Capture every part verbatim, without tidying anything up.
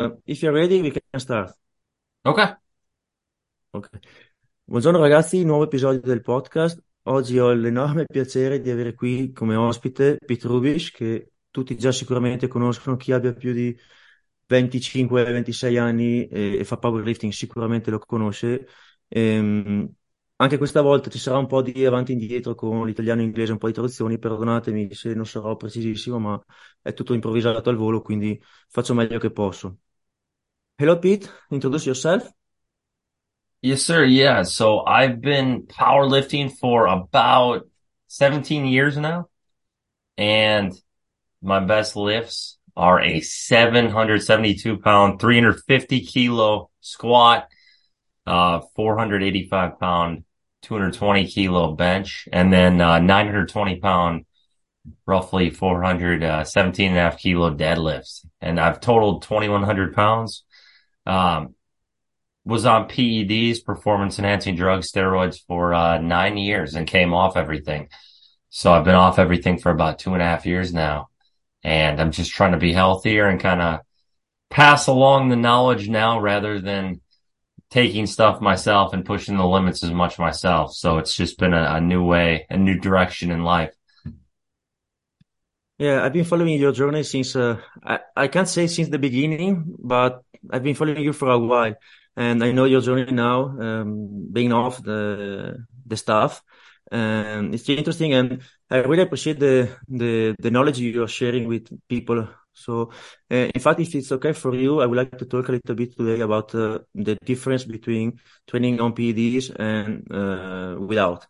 Uh, if you're ready, we can start. Ok. Ok. Buongiorno ragazzi, nuovo episodio del podcast. Oggi ho l'enorme piacere di avere qui come ospite Pete Rubish, che tutti già sicuramente conoscono, chi abbia più di venticinque ventisei anni e, e fa powerlifting sicuramente lo conosce. Ehm, anche questa volta ci sarà un po' di avanti e indietro con l'italiano e l'inglese, un po' di traduzioni, perdonatemi se non sarò precisissimo, ma è tutto improvvisato al volo, quindi faccio meglio che posso. Hello Pete, introduce yourself. Yes, sir. Yeah. So I've been powerlifting for about seventeen years now. And my best lifts are a seven hundred seventy-two pound, three hundred fifty kilo squat, uh, four hundred eighty-five pound, two hundred twenty kilo bench, and then, uh, nine hundred twenty pound, roughly four hundred seventeen and a half kilo deadlifts. And I've totaled twenty-one hundred pounds. Um, was on P E Ds, performance enhancing drugs, steroids for uh, nine years and came off everything. So I've been off everything for about two and a half years now. And I'm just trying to be healthier and kind of pass along the knowledge now rather than taking stuff myself and pushing the limits as much myself. So it's just been a, a new way, a new direction in life. Yeah, I've been following your journey since, uh, I, I can't say since the beginning, but I've been following you for a while. And I know your journey now, um, being off the the stuff, and it's interesting. And I really appreciate the the, the knowledge you are sharing with people. So, uh, in fact, if it's okay for you, I would like to talk a little bit today about uh, the difference between training on P E Ds and uh, without.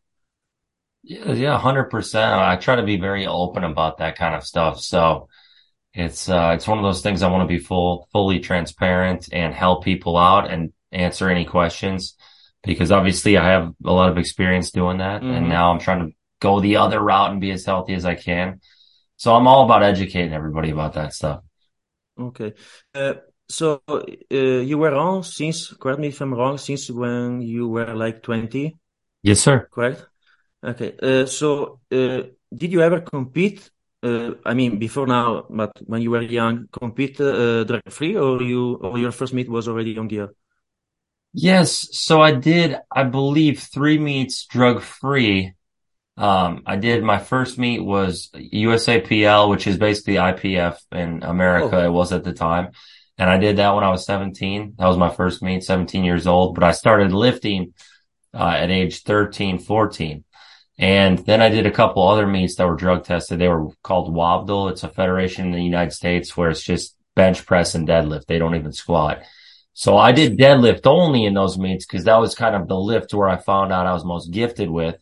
Yeah, yeah, one hundred percent. I try to be very open about that kind of stuff. So. It's, uh, it's one of those things I want to be full, fully transparent and help people out and answer any questions, because obviously I have a lot of experience doing that. Mm-hmm. And now I'm trying to go the other route and be as healthy as I can. So I'm all about educating everybody about that stuff. Okay. Uh, so, uh, you were on since, correct me if I'm wrong, since when you were like twenty? Yes, sir. Correct. Okay. Uh, so, uh, did you ever compete? Uh, I mean, before now, but when you were young, compete uh, drug free, or you or your first meet was already on gear? Yes, so I did. I believe three meets drug free. Um, I did. My first meet was U S A P L, which is basically I P F in America. Oh. It was at the time, and I did that when I was seventeen. That was my first meet, seventeen years old. But I started lifting uh, at age thirteen, fourteen. And then I did a couple other meets that were drug tested. They were called Wabdil. It's a federation in the United States where it's just bench press and deadlift. They don't even squat. So I did deadlift only in those meets because that was kind of the lift where I found out I was most gifted with.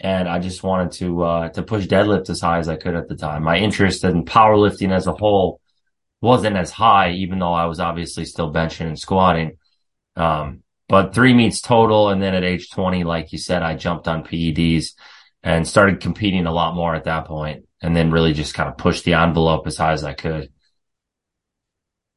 And I just wanted to, uh, to push deadlift as high as I could at the time. My interest in powerlifting as a whole wasn't as high, even though I was obviously still benching and squatting. Um, but three meets total. And then at age twenty, like you said, I jumped on P E Ds. And started competing a lot more at that point, and then really just kind of pushed the envelope as high as I could.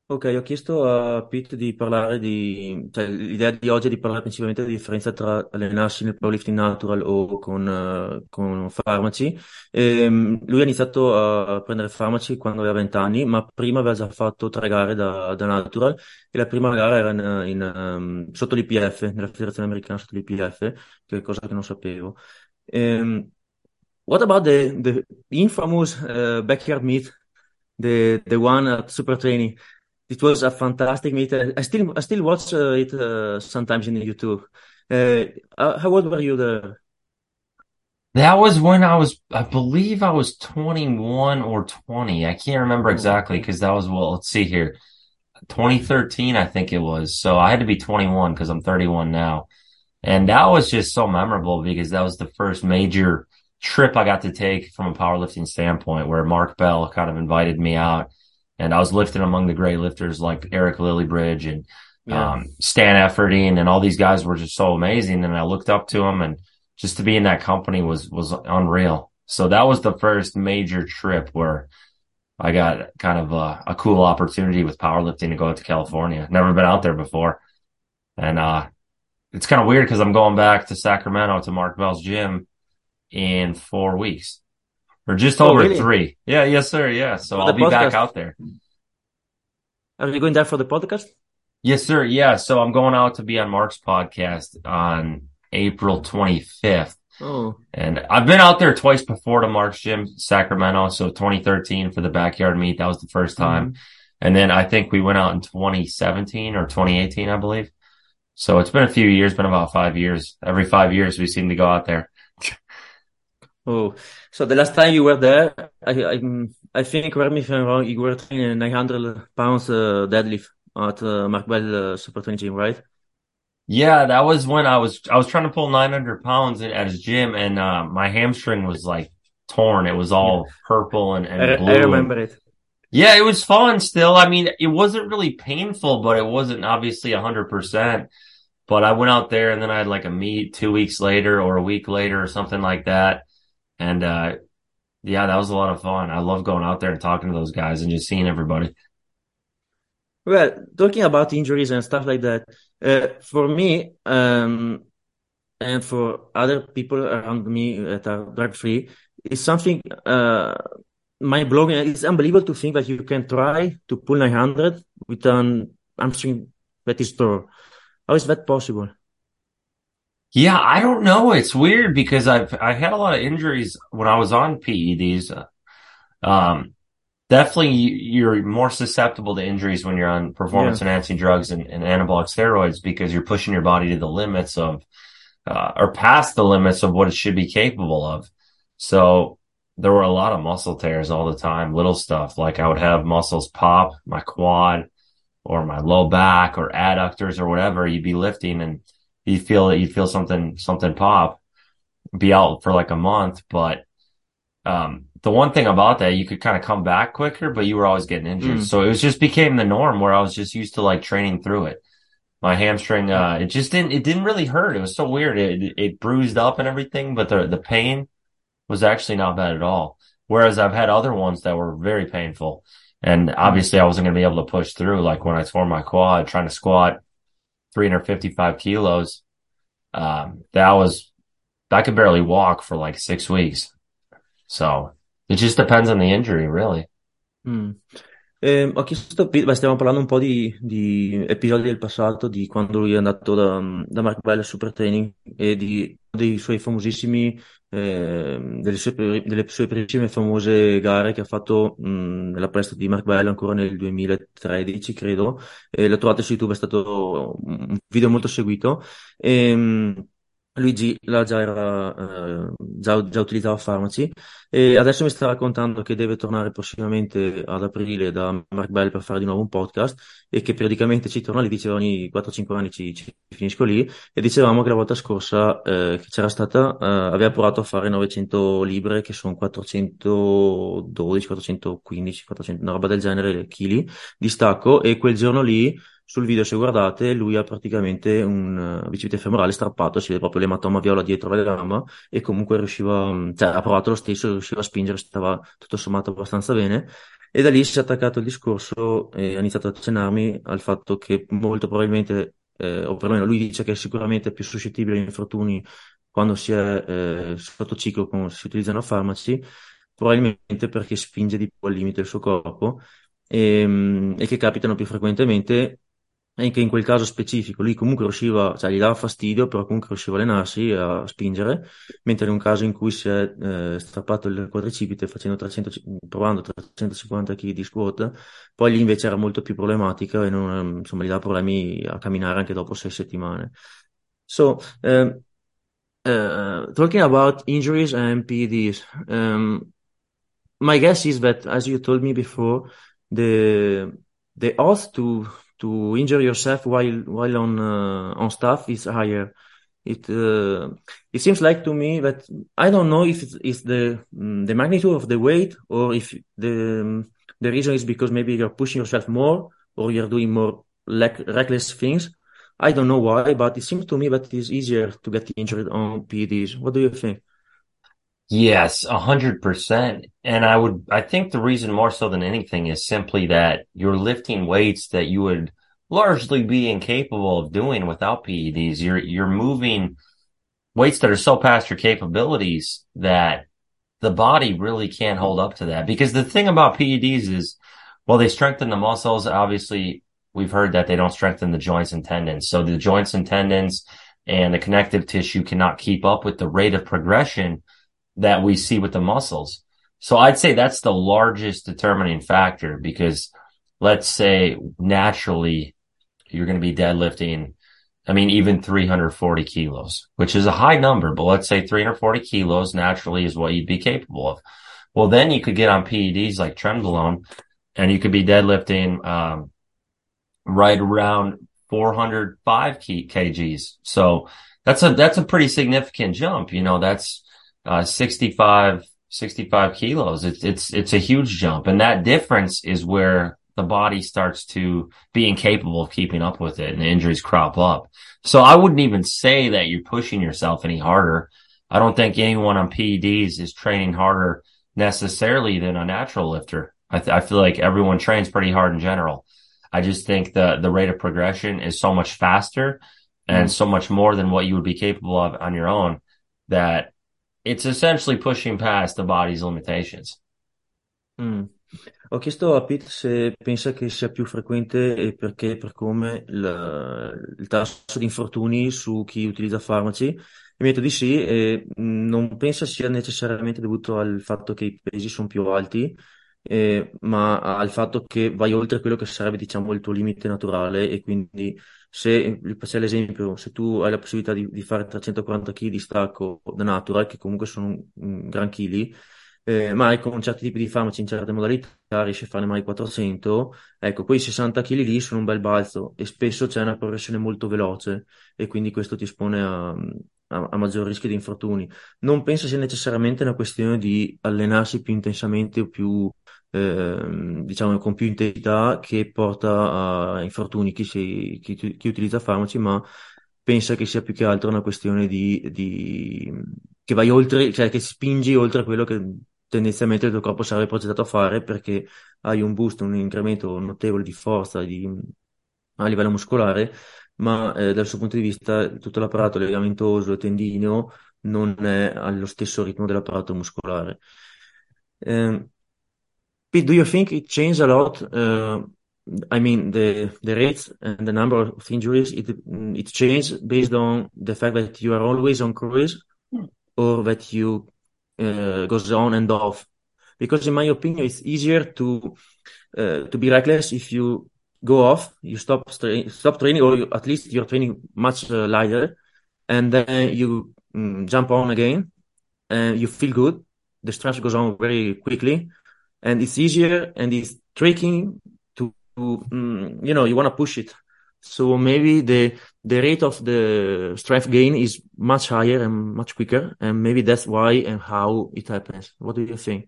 Ok, ho chiesto a Pete di parlare di, cioè l'idea di oggi è di parlare principalmente della differenza tra allenarsi nel powerlifting natural o con, uh, con farmaci. Ehm, lui ha iniziato a prendere farmaci quando aveva venti anni, ma prima aveva già fatto tre gare da, da natural, e la prima gara era in, in, um, sotto l'I P F, nella federazione americana sotto l'I P F, che è cosa che non sapevo. Um, what about the the infamous uh, backyard meet, the the one at Super Training? It was a fantastic meet. I still I still watch uh, it uh, sometimes in YouTube. Uh, how old were you there? That was when I was, I believe I was twenty-one or twenty. I can't remember exactly because that was, well, let's see here, twenty thirteen I think it was. So I had to be twenty-one because I'm thirty-one now. And that was just so memorable because that was the first major trip I got to take from a powerlifting standpoint, where Mark Bell kind of invited me out, and I was lifting among the great lifters like Eric Lillybridge and yeah. um, Stan Efferding, and all these guys were just so amazing. And I looked up to them, and just to be in that company was, was unreal. So that was the first major trip where I got kind of a, a cool opportunity with powerlifting to go out to California. Never been out there before. And, uh, it's kind of weird because I'm going back to Sacramento to Mark Bell's gym in four weeks, or just oh, over really? three. Yeah, yes, sir. Yeah, so I'll be podcast. back out there. Are you going there for the podcast? Yes, sir. Yeah. So I'm going out to be on Mark's podcast on April twenty-fifth. Oh. And I've been out there twice before to Mark's gym, Sacramento. So twenty thirteen for the backyard meet. That was the first time. Mm-hmm. And then I think we went out in twenty seventeen or twenty eighteen, I believe. So it's been a few years, been about five years. Every five years, we seem to go out there. Oh, so the last time you were there, I I, I think, correct me if I'm wrong, you were training nine hundred pounds uh, deadlift at uh, Mark Bell uh, Super Training Gym, right? Yeah, that was when I was I was trying to pull nine hundred pounds at his gym, and uh, my hamstring was like torn. It was all yeah. purple and, and I, blue. I remember it. Yeah, it was fun still. I mean, it wasn't really painful, but it wasn't obviously one hundred percent. But I went out there, and then I had like a meet two weeks later or a week later or something like that. And, uh, yeah, that was a lot of fun. I love going out there and talking to those guys and just seeing everybody. Well, talking about injuries and stuff like that, uh, for me um, and for other people around me that are drug-free, it's something uh, mind-blowing. It's unbelievable to think that you can try to pull nine hundred with an hamstring that is torn. How is that possible? Yeah, I don't know. It's weird because I've I had a lot of injuries when I was on P E Ds. Um, definitely, you're more susceptible to injuries when you're on performance-enhancing yeah. drugs and, and anabolic steroids because you're pushing your body to the limits of, uh, or past the limits of what it should be capable of. So there were a lot of muscle tears all the time, little stuff. Like I would have muscles pop, my quad or my low back or adductors or whatever. You'd be lifting and you feel that you feel something, something pop, be out for like a month. But, um, the one thing about that, you could kind of come back quicker, but you were always getting injured. Mm. So it was just became the norm where I was just used to like training through it. My hamstring, uh, it just didn't, it didn't really hurt. It was so weird. It, it bruised up and everything, but the, the pain was actually not bad at all. Whereas I've had other ones that were very painful. And obviously I wasn't going to be able to push through. Like when I tore my quad trying to squat three hundred fifty-five kilos. Um, that was, I could barely walk for like six weeks. So it just depends on the injury, really. Mm. Eh, ho chiesto, beh, stiamo parlando un po' di, di episodi del passato, di quando lui è andato da, da Mark Bell Super Training e di, dei suoi famosissimi, eh, delle sue, delle sue primissime famose gare che ha fatto mh, nella palestra di Mark Bell ancora nel duemilatredici, credo. Eh, lo trovate su YouTube, è stato un video molto seguito. E, mh, Luigi là già era eh, già, già utilizzava farmaci e adesso mi sta raccontando che deve tornare prossimamente ad aprile da Mark Bell per fare di nuovo un podcast e che periodicamente ci torna lì, diceva ogni quattro cinque anni ci, ci finisco lì, e dicevamo che la volta scorsa eh, che c'era stata eh, aveva provato a fare novecento libbre che sono quattrocentododici, quattrocentoquindici, quattrocento, una roba del genere, chili di stacco, e quel giorno lì sul video, se guardate, lui ha praticamente un uh, bicipite femorale strappato, si vede proprio l'ematoma viola dietro la gamba, e comunque riusciva, cioè ha provato lo stesso, riusciva a spingere, stava tutto sommato abbastanza bene, e da lì si è attaccato il discorso e ha iniziato ad accennarmi al fatto che molto probabilmente, eh, o perlomeno lui dice che è sicuramente più suscettibile agli infortuni quando si è eh, sotto ciclo, quando si utilizzano farmaci, probabilmente perché spinge di più al limite il suo corpo, e, e che capitano più frequentemente. Anche in quel caso specifico lui comunque riusciva, cioè gli dava fastidio, però comunque riusciva a allenarsi, a spingere, mentre in un caso in cui si è eh, strappato il quadricipite facendo trecento, provando trecentocinquanta chili di squat, poi lì invece era molto più problematica e non, insomma, gli dava problemi a camminare anche dopo sei settimane. So, um, uh, talking about injuries and P E Ds, um, my guess is that, as you told me before, the the odds to to injure yourself while while on uh, on staff is higher. It uh, it seems like to me that I don't know if it's, it's the um, the magnitude of the weight, or if the um, the reason is because maybe you're pushing yourself more or you're doing more lack, reckless things. I don't know why, but it seems to me that it's easier to get injured on P E Ds. What do you think? Yes, a hundred percent. And I would, I think the reason more so than anything is simply that you're lifting weights that you would largely be incapable of doing without P E Ds. You're, you're moving weights that are so past your capabilities that the body really can't hold up to that. Because the thing about P E Ds is Well, they strengthen the muscles. Obviously, we've heard that they don't strengthen the joints and tendons. So the joints and tendons and the connective tissue cannot keep up with the rate of progression that we see with the muscles. So I'd say that's the largest determining factor, because let's say naturally you're going to be deadlifting, I mean, even three hundred forty kilos, which is a high number, but let's say three hundred forty kilos naturally is what you'd be capable of. Well, then you could get on P E Ds like Trenbolone and you could be deadlifting, um, right around four hundred five kilograms. So that's a, that's a pretty significant jump. You know, that's, uh, sixty-five, sixty-five kilos. It's, it's, it's a huge jump. And that difference is where the body starts to be incapable of keeping up with it and the injuries crop up. So I wouldn't even say that you're pushing yourself any harder. I don't think anyone on P E Ds is training harder necessarily than a natural lifter. I, th- I feel like everyone trains pretty hard in general. I just think the, the rate of progression is so much faster and so much more than what you would be capable of on your own that it's essentially pushing past the body's limitations. Mm. Ho chiesto a Pete se pensa che sia più frequente e perché, per come, la, il tasso di infortuni su chi utilizza farmaci. Mi ha detto di sì, e non pensa sia necessariamente dovuto al fatto che i pesi sono più alti, eh, ma al fatto che vai oltre quello che sarebbe, diciamo, il tuo limite naturale. E quindi, se c'è l'esempio, se tu hai la possibilità di, di fare trecentoquaranta chilogrammi di stacco da natural, che comunque sono un gran chili, Eh, ma ecco, con certi tipi di farmaci in certe modalità riesci a farne mai quattrocento, ecco, poi i sessanta chilogrammi lì sono un bel balzo e spesso c'è una progressione molto veloce e quindi questo ti espone a, a, a maggior rischio di infortuni. Non penso sia necessariamente una questione di allenarsi più intensamente o più, eh, diciamo, con più intensità che porta a infortuni chi, si, chi, chi utilizza farmaci, ma pensa che sia più che altro una questione di, di che vai oltre, cioè che spingi oltre quello che tendenzialmente il tuo corpo sarebbe progettato a fare, perché hai un boost, un incremento notevole di forza di, a livello muscolare, ma eh, dal suo punto di vista tutto l'apparato legamentoso e tendineo non è allo stesso ritmo dell'apparato muscolare. Um, Pete, do you think it changed a lot? Uh, I mean, the, the rates and the number of injuries, it, it changed based on the fact that you are always on cruise, or that you Uh, goes on and off, because in my opinion it's easier to uh, to be reckless if you go off, you stop tra- stop training, or you, at least you're training much uh, lighter, and then you um, jump on again and you feel good, the stretch goes on very quickly, and it's easier and it's tricky to, to um, you know, you want to push it, so maybe the the rate of the strength gain is much higher and much quicker, and maybe that's why and how it happens. What do you think?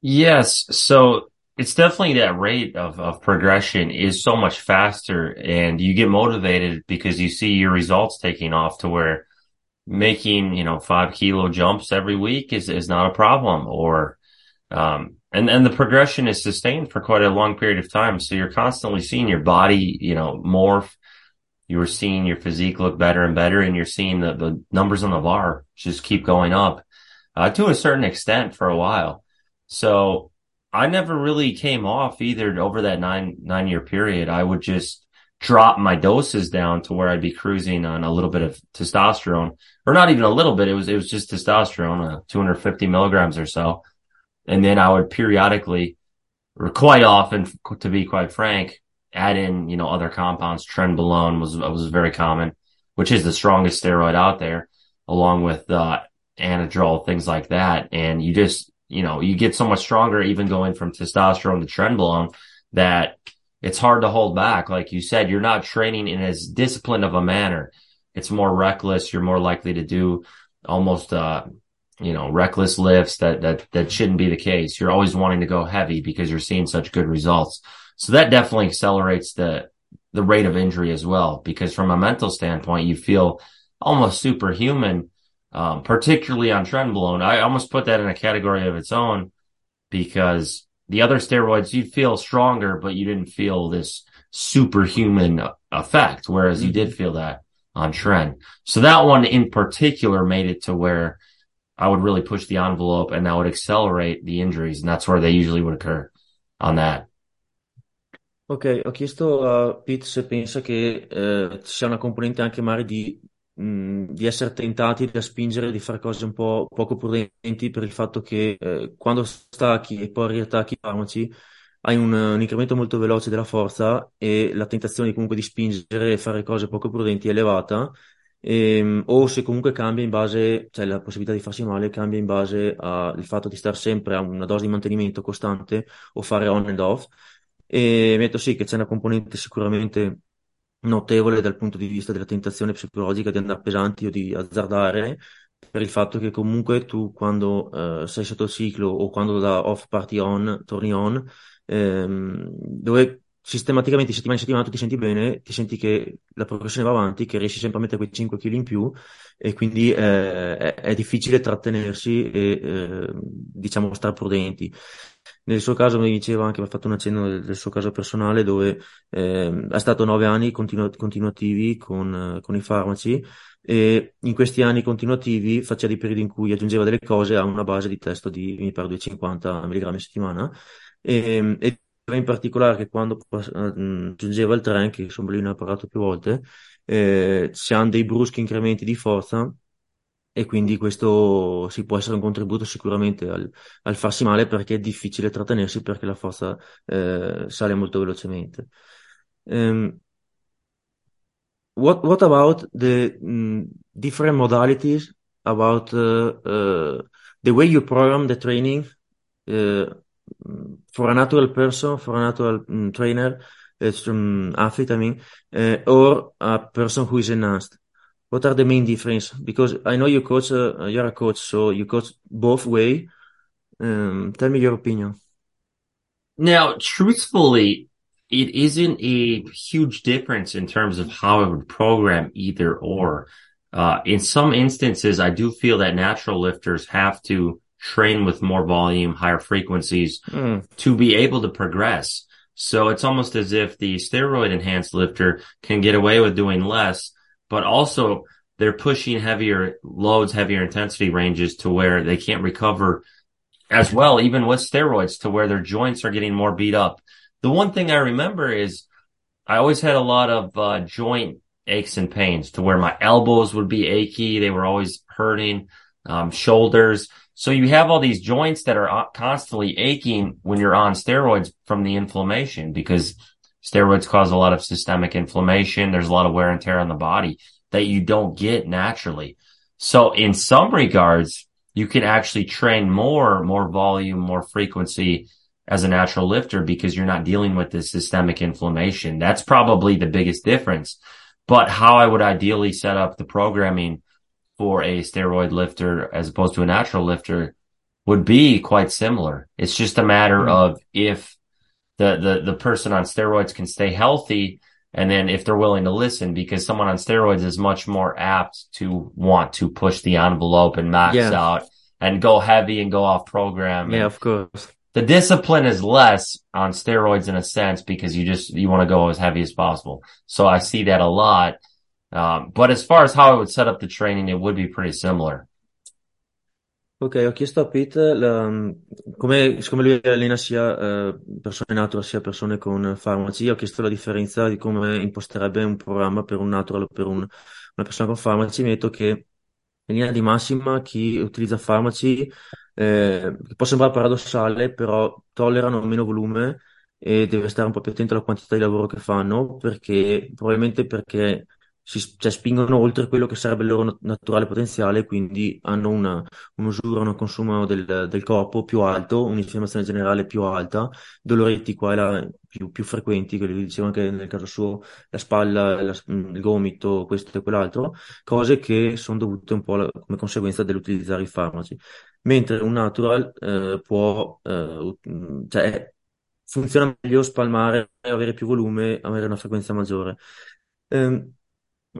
Yes, so it's definitely that rate of, of progression is so much faster, and you get motivated because you see your results taking off to where making, you know, five kilo jumps every week is, is not a problem, or, um, And, and the progression is sustained for quite a long period of time. So you're constantly seeing your body, you know, morph. You're seeing your physique look better and better, and you're seeing the, the numbers on the bar just keep going up, uh, to a certain extent for a while. So I never really came off either over that nine, nine year period. I would just drop my doses down to where I'd be cruising on a little bit of testosterone, or not even a little bit. It was, it was just testosterone, uh, two hundred fifty milligrams or so. And then I would periodically, or quite often, to be quite frank, add in, you know, other compounds. Trenbolone was, was very common, which is the strongest steroid out there, along with, uh, Anadrol, things like that. And you just, you know, you get so much stronger, even going from testosterone to Trenbolone, that it's hard to hold back. Like you said, you're not training in as disciplined of a manner. It's more reckless. You're more likely to do almost, uh, you know, reckless lifts that, that, that shouldn't be the case. You're always wanting to go heavy because you're seeing such good results. So that definitely accelerates the, the rate of injury as well, because from a mental standpoint, you feel almost superhuman, um, particularly on Trenbolone. I almost put that in a category of its own, because the other steroids, you'd feel stronger, but you didn't feel this superhuman effect, whereas you did feel that on Tren. So that one in particular made it to where I would really push the envelope, and that would accelerate the injuries, and that's where they usually would occur. on that. Ok, ho chiesto a Pete se pensa che eh, ci sia una componente anche magari di, mh, di essere tentati da spingere, di fare cose un po' poco prudenti per il fatto che eh, quando stacchi e poi riattacchi i farmaci hai un, un incremento molto veloce della forza e la tentazione comunque di spingere e fare cose poco prudenti è elevata, e, o se comunque cambia in base, cioè la possibilità di farsi male cambia in base al fatto di stare sempre a una dose di mantenimento costante o fare on and off. E mi ha detto sì, che c'è una componente sicuramente notevole dal punto di vista della tentazione psicologica di andare pesanti o di azzardare, per il fatto che comunque tu quando eh, sei sotto il ciclo o quando da off parti on, torni on, ehm, dove sistematicamente settimana in settimana tu ti senti bene, ti senti che la progressione va avanti, che riesci sempre a mettere quei cinque chili in più, e quindi eh, è, è difficile trattenersi e eh, diciamo stare prudenti. Nel suo caso mi diceva anche, mi ha fatto un accenno del, del suo caso personale, dove eh, è stato nove anni continu- continuativi con, con i farmaci, e in questi anni continuativi faceva dei periodi in cui aggiungeva delle cose a una base di testo di, mi pare, duecentocinquanta milligrammi a settimana, e, e in particolare che quando aggiungeva il tren, che insomma lui ne ha parlato più volte, eh, si hanno dei bruschi incrementi di forza, e quindi questo si può essere un contributo sicuramente al, al farsi male, perché è difficile trattenersi, perché la forza eh, sale molto velocemente. Um, what, what about the um, different modalities about uh, uh, the way you program the training uh, for a natural person, for a natural um, trainer, um, athlete, I mean, uh, or a person who is enhanced? What are the main difference? Because I know you coach, uh, you're a coach, so you coach both way. Um, tell me your opinion. Now, truthfully, it isn't a huge difference in terms of how I would program either or. Uh, in some instances, I do feel that natural lifters have to train with more volume, higher frequencies mm. to be able to progress. So it's almost as if the steroid enhanced lifter can get away with doing less, but also they're pushing heavier loads, heavier intensity ranges to where they can't recover as well, even with steroids, to where their joints are getting more beat up. The one thing I remember is I always had a lot of uh, joint aches and pains, to where my elbows would be achy. They were always hurting, um, shoulders. So you have all these joints that are constantly aching when you're on steroids from the inflammation, because steroids cause a lot of systemic inflammation. There's a lot of wear and tear on the body that you don't get naturally. So in some regards, you can actually train more, more volume, more frequency as a natural lifter, because you're not dealing with this systemic inflammation. That's probably the biggest difference. But how I would ideally set up the programming for a steroid lifter as opposed to a natural lifter would be quite similar. It's just a matter of if The, the, the person on steroids can stay healthy, and then if they're willing to listen, because someone on steroids is much more apt to want to push the envelope and max yeah. out and go heavy and go off program. Yeah, and of course. The discipline is less on steroids in a sense, because you just, you want to go as heavy as possible. So I see that a lot. Um, but as far as how I would set up the training, it would be pretty similar. Ok, ho chiesto a Pete, la, come, siccome lui allena sia eh, persone natural sia persone con farmaci, ho chiesto la differenza di come imposterebbe un programma per un natural o per un, una persona con farmaci. Mi ha detto che in linea di massima chi utilizza farmaci, eh, può sembrare paradossale, però tollerano meno volume e deve stare un po' più attento alla quantità di lavoro che fanno, perché probabilmente perché... Si, cioè, spingono oltre quello che sarebbe il loro naturale potenziale, quindi hanno una, un'usura, un consumo del, del corpo più alto, un'infiammazione generale più alta, doloretti qua e là più, più frequenti, che lui diceva anche nel caso suo, la spalla, la, il gomito, questo e quell'altro, cose che sono dovute un po' alla, come conseguenza dell'utilizzare i farmaci. Mentre un natural eh, può... Eh, cioè, funziona meglio spalmare, avere più volume, avere una frequenza maggiore. Um,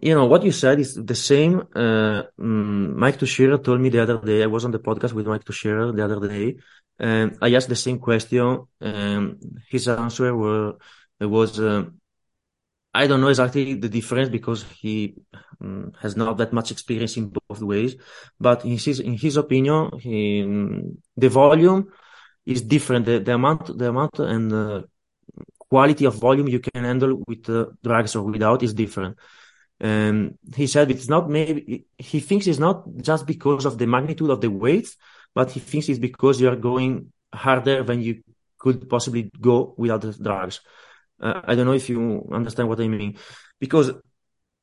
You know, what you said is the same. Uh, Mike Tuchscherer told me the other day, I was on the podcast with Mike Tuchscherer the other day, and I asked the same question, and his answer were, was, uh, I don't know exactly the difference, because he um, has not that much experience in both ways, but in his, in his opinion, he, the volume is different. The, the amount, the amount and uh, quality of volume you can handle with uh, drugs or without is different. Um, he said it's not maybe he thinks it's not just because of the magnitude of the weights, but he thinks it's because you are going harder than you could possibly go without the drugs. Uh, I don't know if you understand what I mean, because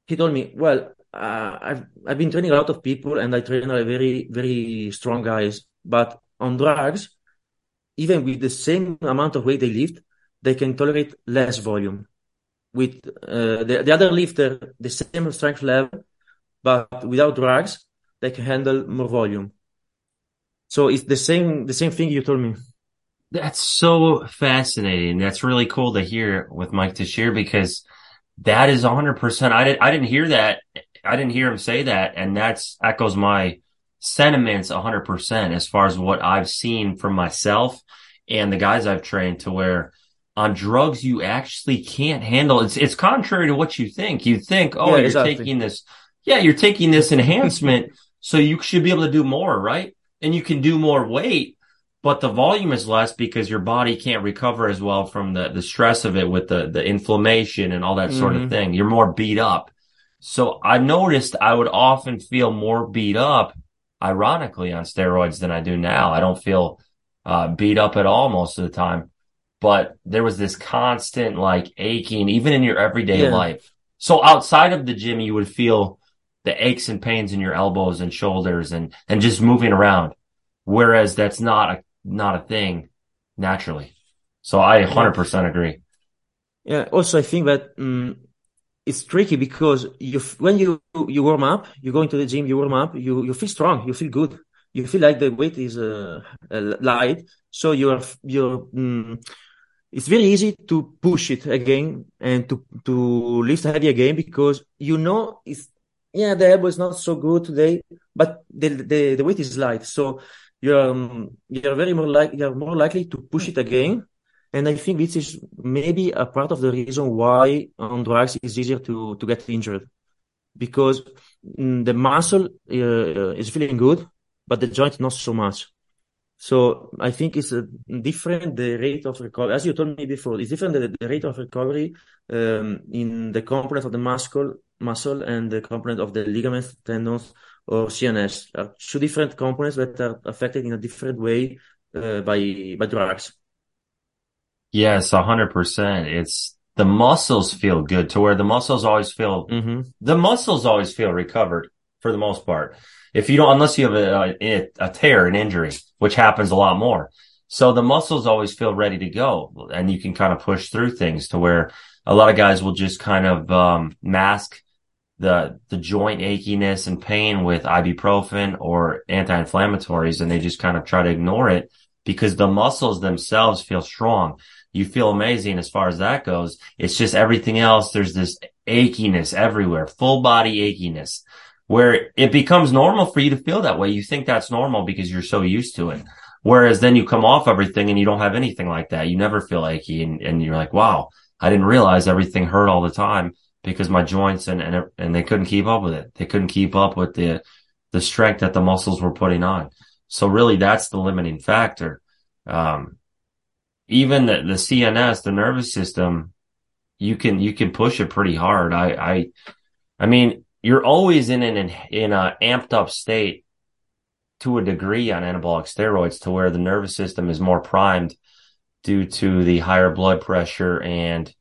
he told me, well, uh, I've I've been training a lot of people and I train a very very strong guys, but on drugs, even with the same amount of weight they lift, they can tolerate less volume. With uh, the, the other lifter, the same strength level, but without drugs, they can handle more volume. So it's the same the same thing you told me. That's so fascinating. That's really cool to hear with Mike Tuchscherer, because that is one hundred percent. I didn't I didn't hear that. I didn't hear him say that, and that's echoes my sentiments one hundred percent as far as what I've seen from myself and the guys I've trained, to where on drugs you actually can't handle. It's it's contrary to what you think. You think, oh, yeah, you're exactly. taking this. Yeah, you're taking this enhancement, so you should be able to do more, right? And you can do more weight, but the volume is less because your body can't recover as well from the, the stress of it with the, the inflammation and all that mm-hmm. sort of thing. You're more beat up. So I noticed I would often feel more beat up, ironically, on steroids than I do now. I don't feel uh, beat up at all most of the time, but there was this constant like aching, even in your everyday yeah. life. So outside of the gym, you would feel the aches and pains in your elbows and shoulders and, and just moving around. Whereas that's not a, not a thing naturally. So I one hundred percent agree. Yeah. Also, I think that um, it's tricky because you, when you, you warm up, you go into the gym, you warm up, you, you feel strong, you feel good. You feel like the weight is uh, light. So you're, you're, um, it's very easy to push it again and to, to lift heavy again, because you know, it's, yeah, the elbow is not so good today, but the the, the weight is light, so you're um, you're very more like you're more likely to push it again, and I think this is maybe a part of the reason why on drugs it's easier to to get injured, because mm, the muscle uh, is feeling good, but the joint not so much. So I think it's a different the rate of recovery, as you told me before. It's different the, the rate of recovery um, in the component of the muscle. muscle and the component of the ligaments, tendons, or C N S are two different components that are affected in a different way uh, by by drugs. Yes, one hundred percent. It's the muscles feel good, to where the muscles always feel mm-hmm. the muscles always feel recovered for the most part. If you don't, unless you have a, a, a tear, an injury, which happens a lot more. So the muscles always feel ready to go, and you can kind of push through things, to where a lot of guys will just kind of um mask the the joint achiness and pain with ibuprofen or anti-inflammatories, and they just kind of try to ignore it because the muscles themselves feel strong. You feel amazing as far as that goes. It's just everything else. There's this achiness everywhere, full body achiness, where it becomes normal for you to feel that way. You think that's normal because you're so used to it. Whereas then you come off everything and you don't have anything like that. You never feel achy, and, and you're like, wow, I didn't realize everything hurt all the time because my joints and, and, and they couldn't keep up with it. They couldn't keep up with the, the strength that the muscles were putting on. So really that's the limiting factor. Um, even the, the C N S, the nervous system, you can, you can push it pretty hard. I, I, I mean, you're always in an, in a amped up state to a degree on anabolic steroids, to where the nervous system is more primed due to the higher blood pressure and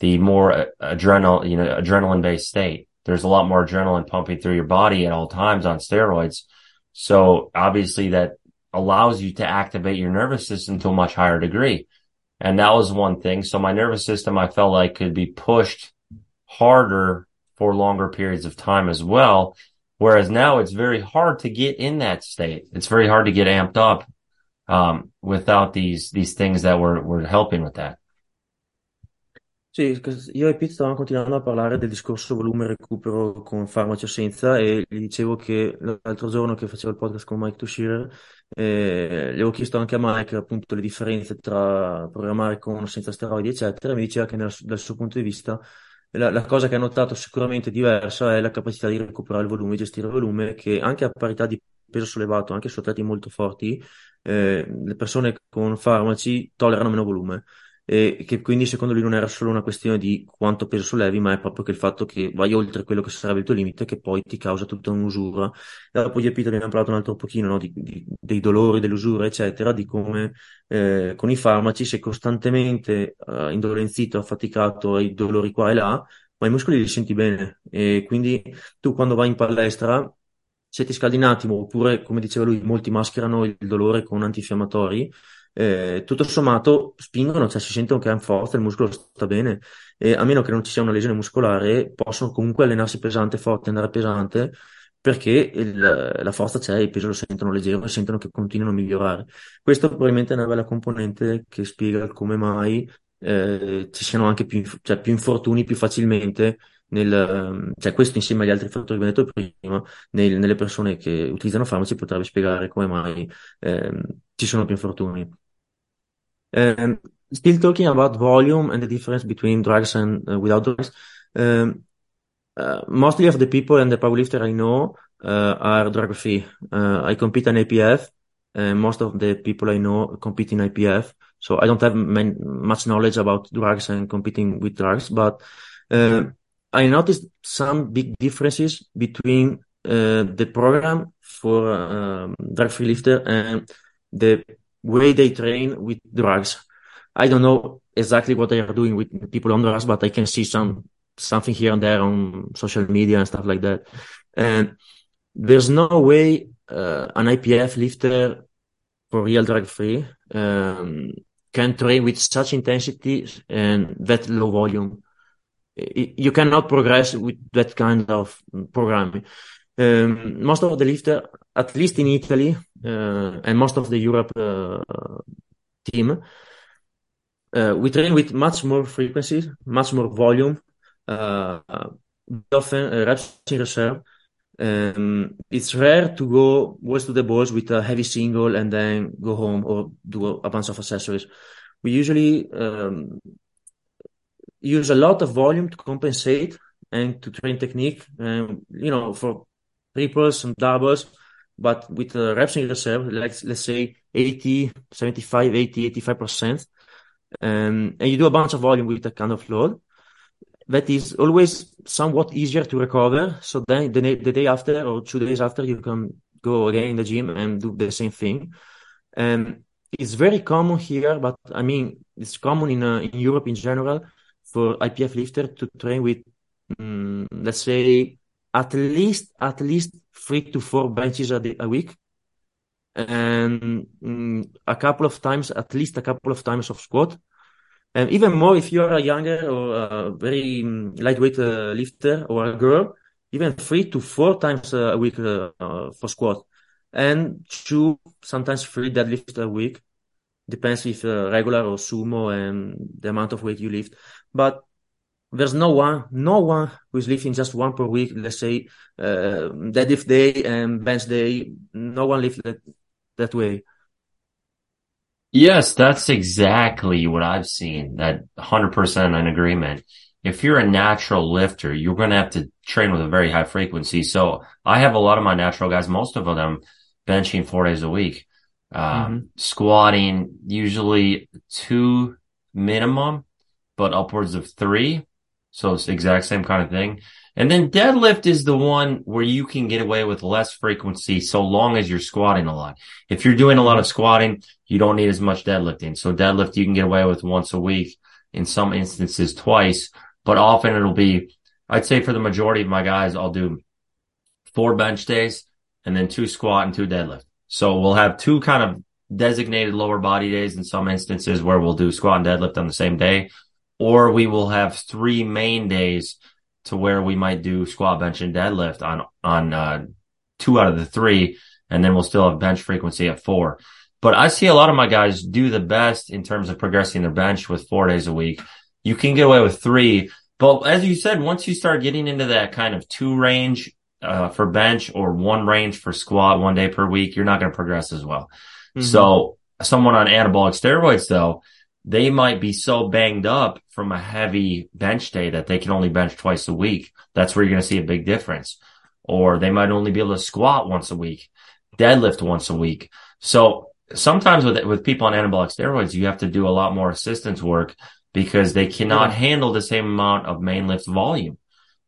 the more adrenal, you know, adrenaline-based state. There's a lot more adrenaline pumping through your body at all times on steroids. So obviously that allows you to activate your nervous system to a much higher degree. And that was one thing. So my nervous system, I felt like, could be pushed harder for longer periods of time as well. Whereas now it's very hard to get in that state. It's very hard to get amped up um without these these things that were, were helping with that. Sì, io e Pete stavamo continuando a parlare del discorso volume recupero con farmaci o senza, e gli dicevo che l'altro giorno che facevo il podcast con Mike Tuchscherer eh, gli avevo chiesto anche a Mike appunto le differenze tra programmare con senza steroidi eccetera, e mi diceva che nel, dal suo punto di vista la, la cosa che ha notato sicuramente diversa è la capacità di recuperare il volume, gestire il volume, che anche a parità di peso sollevato anche su atleti molto forti, eh, le persone con farmaci tollerano meno volume, e che quindi secondo lui non era solo una questione di quanto peso sollevi, ma è proprio che il fatto che vai oltre quello che sarebbe il tuo limite, che poi ti causa tutta un'usura. Dopo gli Pete abbiamo parlato un altro pochino, no? di, di, dei dolori, dell'usura eccetera, di come eh, con i farmaci sei costantemente eh, indolenzito, affaticato, hai dolori qua e là, ma i muscoli li senti bene, e quindi tu quando vai in palestra, se ti scaldi un attimo, oppure come diceva lui, molti mascherano il dolore con antinfiammatori, eh, tutto sommato spingono, cioè si sentono che hanno forza, il muscolo sta bene, e a meno che non ci sia una lesione muscolare possono comunque allenarsi pesante, forte, andare pesante, perché il, la forza c'è, il peso lo sentono leggero e sentono che continuano a migliorare. Questo probabilmente è una bella componente che spiega come mai Eh, ci siano anche più, cioè, più infortuni più facilmente nel, cioè questo insieme agli altri fattori che abbiamo detto prima nel, nelle persone che utilizzano farmaci potrebbe spiegare come mai eh, ci sono più infortuni. Um, still talking about volume and the difference between drugs and uh, without drugs, um, uh, mostly of the people and the powerlifter I know uh, are drug free. uh, I compete in I P F and most of the people I know compete in I P F. So I don't have man- much knowledge about drugs and competing with drugs, but uh, I noticed some big differences between uh, the program for uh, drug-free lifter and the way they train with drugs. I don't know exactly what they are doing with people on drugs, but I can see some something here and there on social media and stuff like that. And there's no way uh, an I P F lifter for real drug-free um, can train with such intensity and that low volume. You cannot progress with that kind of programming. Um, most of the lifters, at least in Italy, uh, and most of the Europe uh, team, uh, we train with much more frequencies, much more volume, uh, often uh, reps in reserve. Um, it's rare to go balls to the balls with a heavy single and then go home or do a bunch of accessories. We usually um, use a lot of volume to compensate and to train technique, um, you know, for triples and doubles, but with uh, reps in reserve, like, let's say eighty, seventy-five, eighty, eighty-five percent. Um, and you do a bunch of volume with that kind of load. That is always somewhat easier to recover. So then the, na- the day after or two days after, you can go again in the gym and do the same thing. And it's very common here, but I mean, it's common in, uh, in Europe in general for I P F lifter to train with, um, let's say, at least, at least three to four benches a, day, a week. And um, a couple of times, at least a couple of times of squat. And even more if you are a younger or a very um, lightweight uh, lifter or a girl, even three to four times a week uh, uh, for squat, and two, sometimes three deadlifts a week. Depends if uh, regular or sumo and the amount of weight you lift. But there's no one, no one who is lifting just one per week, let's say uh, deadlift day and bench day. No one lifts that, that way. Yes, that's exactly what I've seen. That one hundred percent in agreement. If you're a natural lifter, you're going to have to train with a very high frequency. So I have a lot of my natural guys, most of them benching four days a week, um, mm-hmm. squatting usually two minimum, but upwards of three. So it's the exact same kind of thing. And then deadlift is the one where you can get away with less frequency so long as you're squatting a lot. If you're doing a lot of squatting, you don't need as much deadlifting. So deadlift you can get away with once a week, in some instances twice, but often it'll be, I'd say for the majority of my guys, I'll do four bench days and then two squat and two deadlift. So we'll have two kind of designated lower body days in some instances where we'll do squat and deadlift on the same day, or we will have three main days to where we might do squat, bench, and deadlift on on uh, two out of the three, and then we'll still have bench frequency at four. But I see a lot of my guys do the best in terms of progressing their bench with four days a week. You can get away with three, but as you said, once you start getting into that kind of two range uh, for bench or one range for squat one day per week, you're not going to progress as well. Mm-hmm. So someone on anabolic steroids, though, they might be so banged up from a heavy bench day that they can only bench twice a week. That's where you're going to see a big difference. Or they might only be able to squat once a week. deadlift once a week. So sometimes with with people on anabolic steroids, you have to do a lot more assistance work because they cannot yeah. handle the same amount of main lift volume.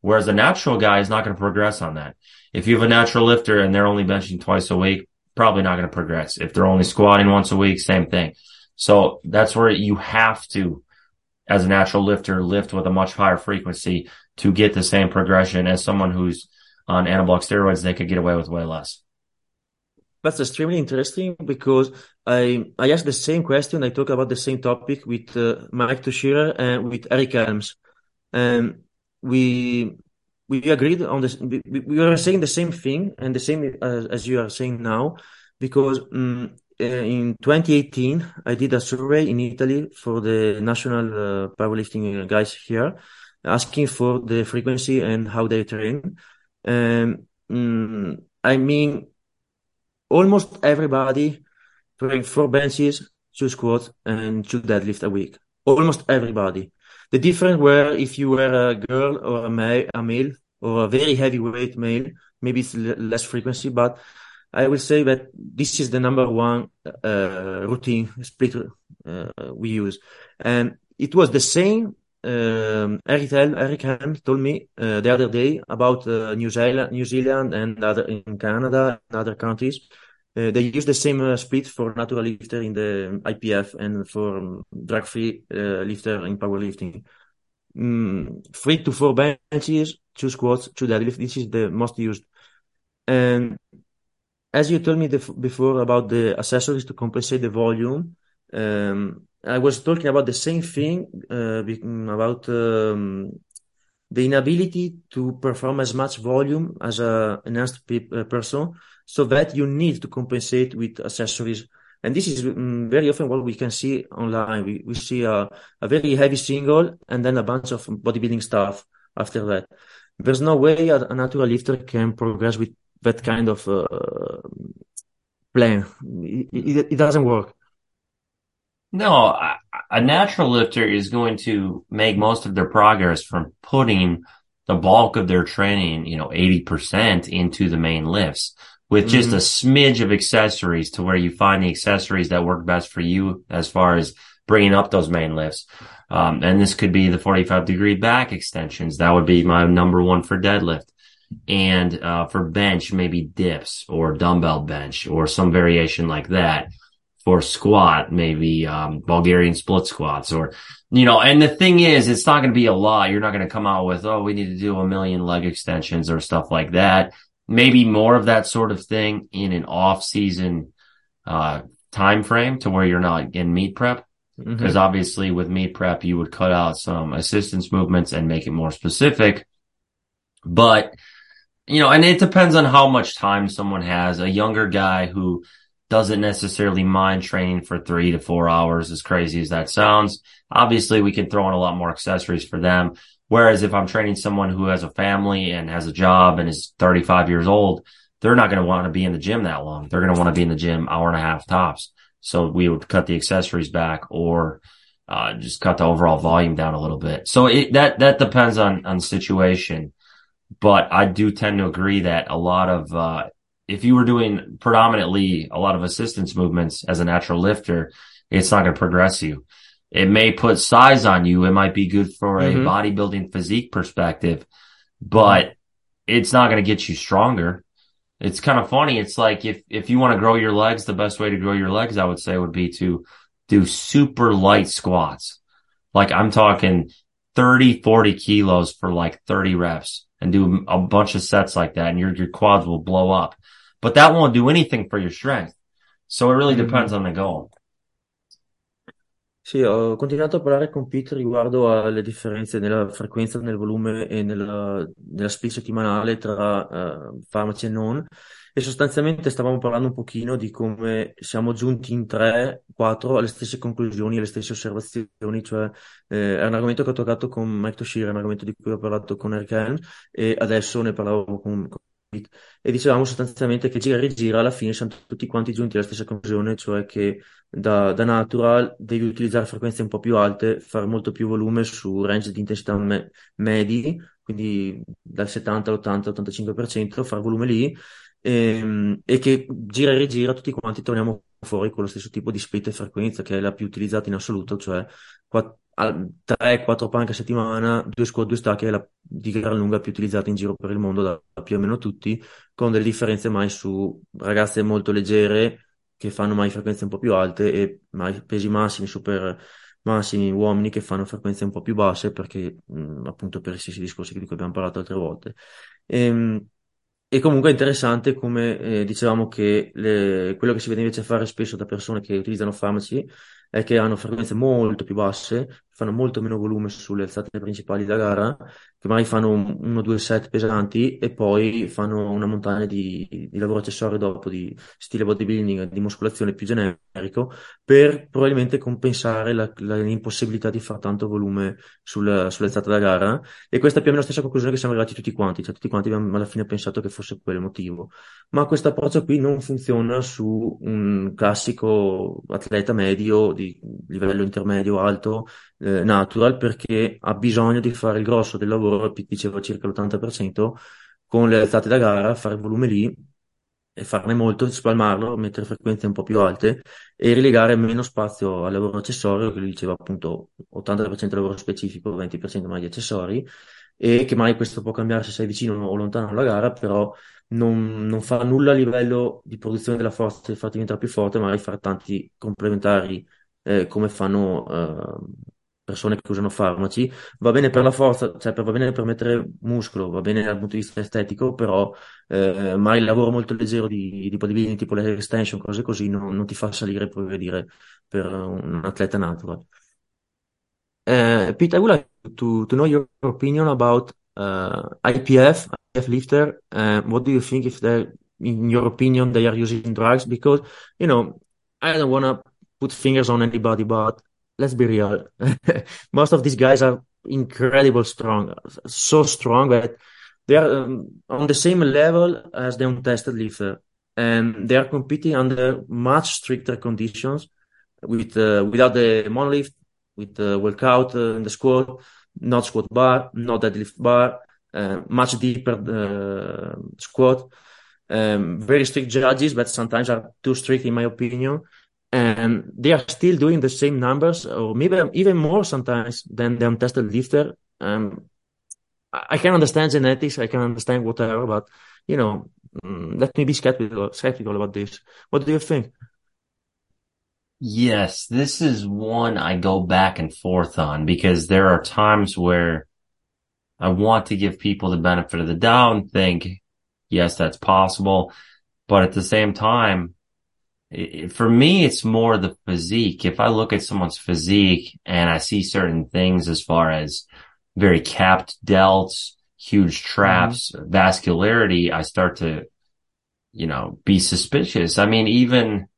Whereas a natural guy is not going to progress on that. If you have a natural lifter and they're only benching twice a week, probably not going to progress. If they're only squatting once a week, same thing. So that's where you have to, as a natural lifter, lift with a much higher frequency to get the same progression as someone who's on anabolic steroids. They could get away with way less. That's extremely interesting because I, I asked the same question. I talked about the same topic with uh, Mike Tuchscherer and with Eric Helms. Um, we we agreed on this. We, we were saying the same thing and the same as, as you are saying now, because um, in twenty eighteen, I did a survey in Italy for the national uh, powerlifting guys here, asking for the frequency and how they train. Um, mm, I mean, almost everybody trained four benches, two squats, and two deadlifts a week. Almost everybody. The difference were if you were a girl or a, ma- a male or a very heavyweight male, maybe it's l- less frequency, but I will say that this is the number one uh, routine split uh, we use. And it was the same. Um, Eric, Eric Helms told me uh, the other day about uh, New Zealand, New Zealand and other in Canada and other countries. Uh, they use the same uh, split for natural lifter in the I P F and for um, drug-free uh, lifter in powerlifting. Mm, three to four benches, two squats, two deadlifts. This is the most used. And as you told me the, before about the accessories to compensate the volume, um, I was talking about the same thing, uh, about um, the inability to perform as much volume as an enhanced pe- person, so that you need to compensate with accessories. And this is um, very often what we can see online. We, we see a, a very heavy single and then a bunch of bodybuilding stuff after that. There's no way a, a natural lifter can progress with that kind of uh, plan. It, it, it doesn't work. No, a natural lifter is going to make most of their progress from putting the bulk of their training, you know, eighty percent into the main lifts with just mm-hmm. a smidge of accessories, to where you find the accessories that work best for you as far as bringing up those main lifts. Um, and this could be the forty-five degree back extensions. That would be my number one for deadlift. And uh for bench, maybe dips or dumbbell bench or some variation like that. For squat, maybe um Bulgarian split squats, or, you know, and the thing is, it's not going to be a lot. You're not going to come out with, oh, we need to do a million leg extensions or stuff like that. Maybe more of that sort of thing in an off-season uh time frame, to where you're not in meat prep. Because mm-hmm. obviously with meat prep, you would cut out some assistance movements and make it more specific. But, you know, and it depends on how much time someone has. A younger guy who doesn't necessarily mind training for three to four hours, as crazy as that sounds. Obviously, we can throw in a lot more accessories for them. Whereas if I'm training someone who has a family and has a job and is thirty-five years old, they're not going to want to be in the gym that long. They're going to want to be in the gym hour and a half tops. So we would cut the accessories back, or uh, just cut the overall volume down a little bit. So it, that that depends on on situation. But I do tend to agree that a lot of uh if you were doing predominantly a lot of assistance movements as a natural lifter, it's not going to progress you. It may put size on you. It might be good for mm-hmm. a bodybuilding physique perspective, but it's not going to get you stronger. It's kind of funny. It's like if, if you want to grow your legs, the best way to grow your legs, I would say, would be to do super light squats. Like I'm talking thirty, forty kilos for like thirty reps, and do a bunch of sets like that, and your, your quads will blow up. But that won't do anything for your strength. So it really depends on the goal. Sì, ho continuato a parlare con Pete riguardo alle differenze nella frequenza, nel volume e nella, nella split settimanale tra uh, farmaci e non, e sostanzialmente stavamo parlando un pochino di come siamo giunti in tre quattro alle stesse conclusioni, alle stesse osservazioni, cioè eh, è un argomento che ho toccato con Mike Tuchscherer, è un argomento di cui ho parlato con Eric Helms, e adesso ne parlavo con Pete, e dicevamo sostanzialmente che gira e rigira alla fine siamo tutti quanti giunti alla stessa conclusione, cioè che Da, da natural devi utilizzare frequenze un po' più alte, fare molto più volume su range di intensità me- medi, quindi dal settanta all'ottanta ottantacinque per cento, fare volume lì, e, e che gira e rigira tutti quanti torniamo fuori con lo stesso tipo di split e frequenza, che è la più utilizzata in assoluto, cioè tre quattro panche a settimana, due squat, due stack, è la di gran lunga più utilizzata in giro per il mondo da più o meno tutti, con delle differenze mai su ragazze molto leggere che fanno mai frequenze un po' più alte e mai pesi massimi, super massimi, uomini che fanno frequenze un po' più basse perché mh, appunto per i stessi discorsi di cui abbiamo parlato altre volte. Ehm, E comunque è interessante come eh, dicevamo che le, quello che si vede invece fare spesso da persone che utilizzano farmaci è che hanno frequenze molto più basse, fanno molto meno volume sulle alzate principali da gara, che magari fanno uno o due set pesanti e poi fanno una montagna di, di lavoro accessorio dopo, di stile bodybuilding, di muscolazione più generico, per probabilmente compensare la, la, l'impossibilità di fare tanto volume sul, sull'alzata da gara. E questa è più o meno la stessa conclusione che siamo arrivati tutti quanti, cioè tutti quanti abbiamo alla fine pensato che fosse quello il motivo. Ma questo approccio qui non funziona su un classico atleta medio di livello intermedio alto eh, natural, perché ha bisogno di fare il grosso del lavoro, dicevo circa l'ottanta per cento, con le alzate da gara, fare volume lì e farne molto, spalmarlo, mettere frequenze un po' più alte e rilegare meno spazio al lavoro accessorio, che lui diceva appunto ottanta per cento lavoro specifico, venti per cento magari accessori, e che mai questo può cambiare se sei vicino o lontano alla gara, però non, non fa nulla a livello di produzione della forza e farti diventare più forte, magari fare tanti complementari Eh, come fanno eh, persone che usano farmaci. Va bene per la forza, cioè per, va bene per mettere muscolo, va bene dal punto di vista estetico, però eh, ma il lavoro molto leggero di, di bodybuilding, tipo le extension, cose così, no, non ti fa salire, puoi dire, per un atleta natural. Uh, Pete, I would like to, to know your opinion about uh, I P F, I P F lifter. Uh, what do you think if they, in your opinion, they are using drugs? Because, you know, I don't want to put fingers on anybody, but let's be real. Most of these guys are incredible strong, so strong that they are um, on the same level as the untested lifter, and they are competing under much stricter conditions with uh, without the monolift, with the workout uh, in the squat, not squat bar, not deadlift bar, uh, much deeper uh, squat, um, very strict judges, but sometimes are too strict in my opinion. And they are still doing the same numbers, or maybe even more sometimes than the untested lifter. Um, I can understand genetics, I can understand whatever, but, you know, let me be skeptical, skeptical about this. What do you think? Yes, this is one I go back and forth on, because there are times where I want to give people the benefit of the doubt and think, yes, that's possible. But at the same time, for me, it's more the physique. If I look at someone's physique and I see certain things as far as very capped delts, huge traps, mm-hmm. vascularity, I start to, you know, be suspicious. I mean, even,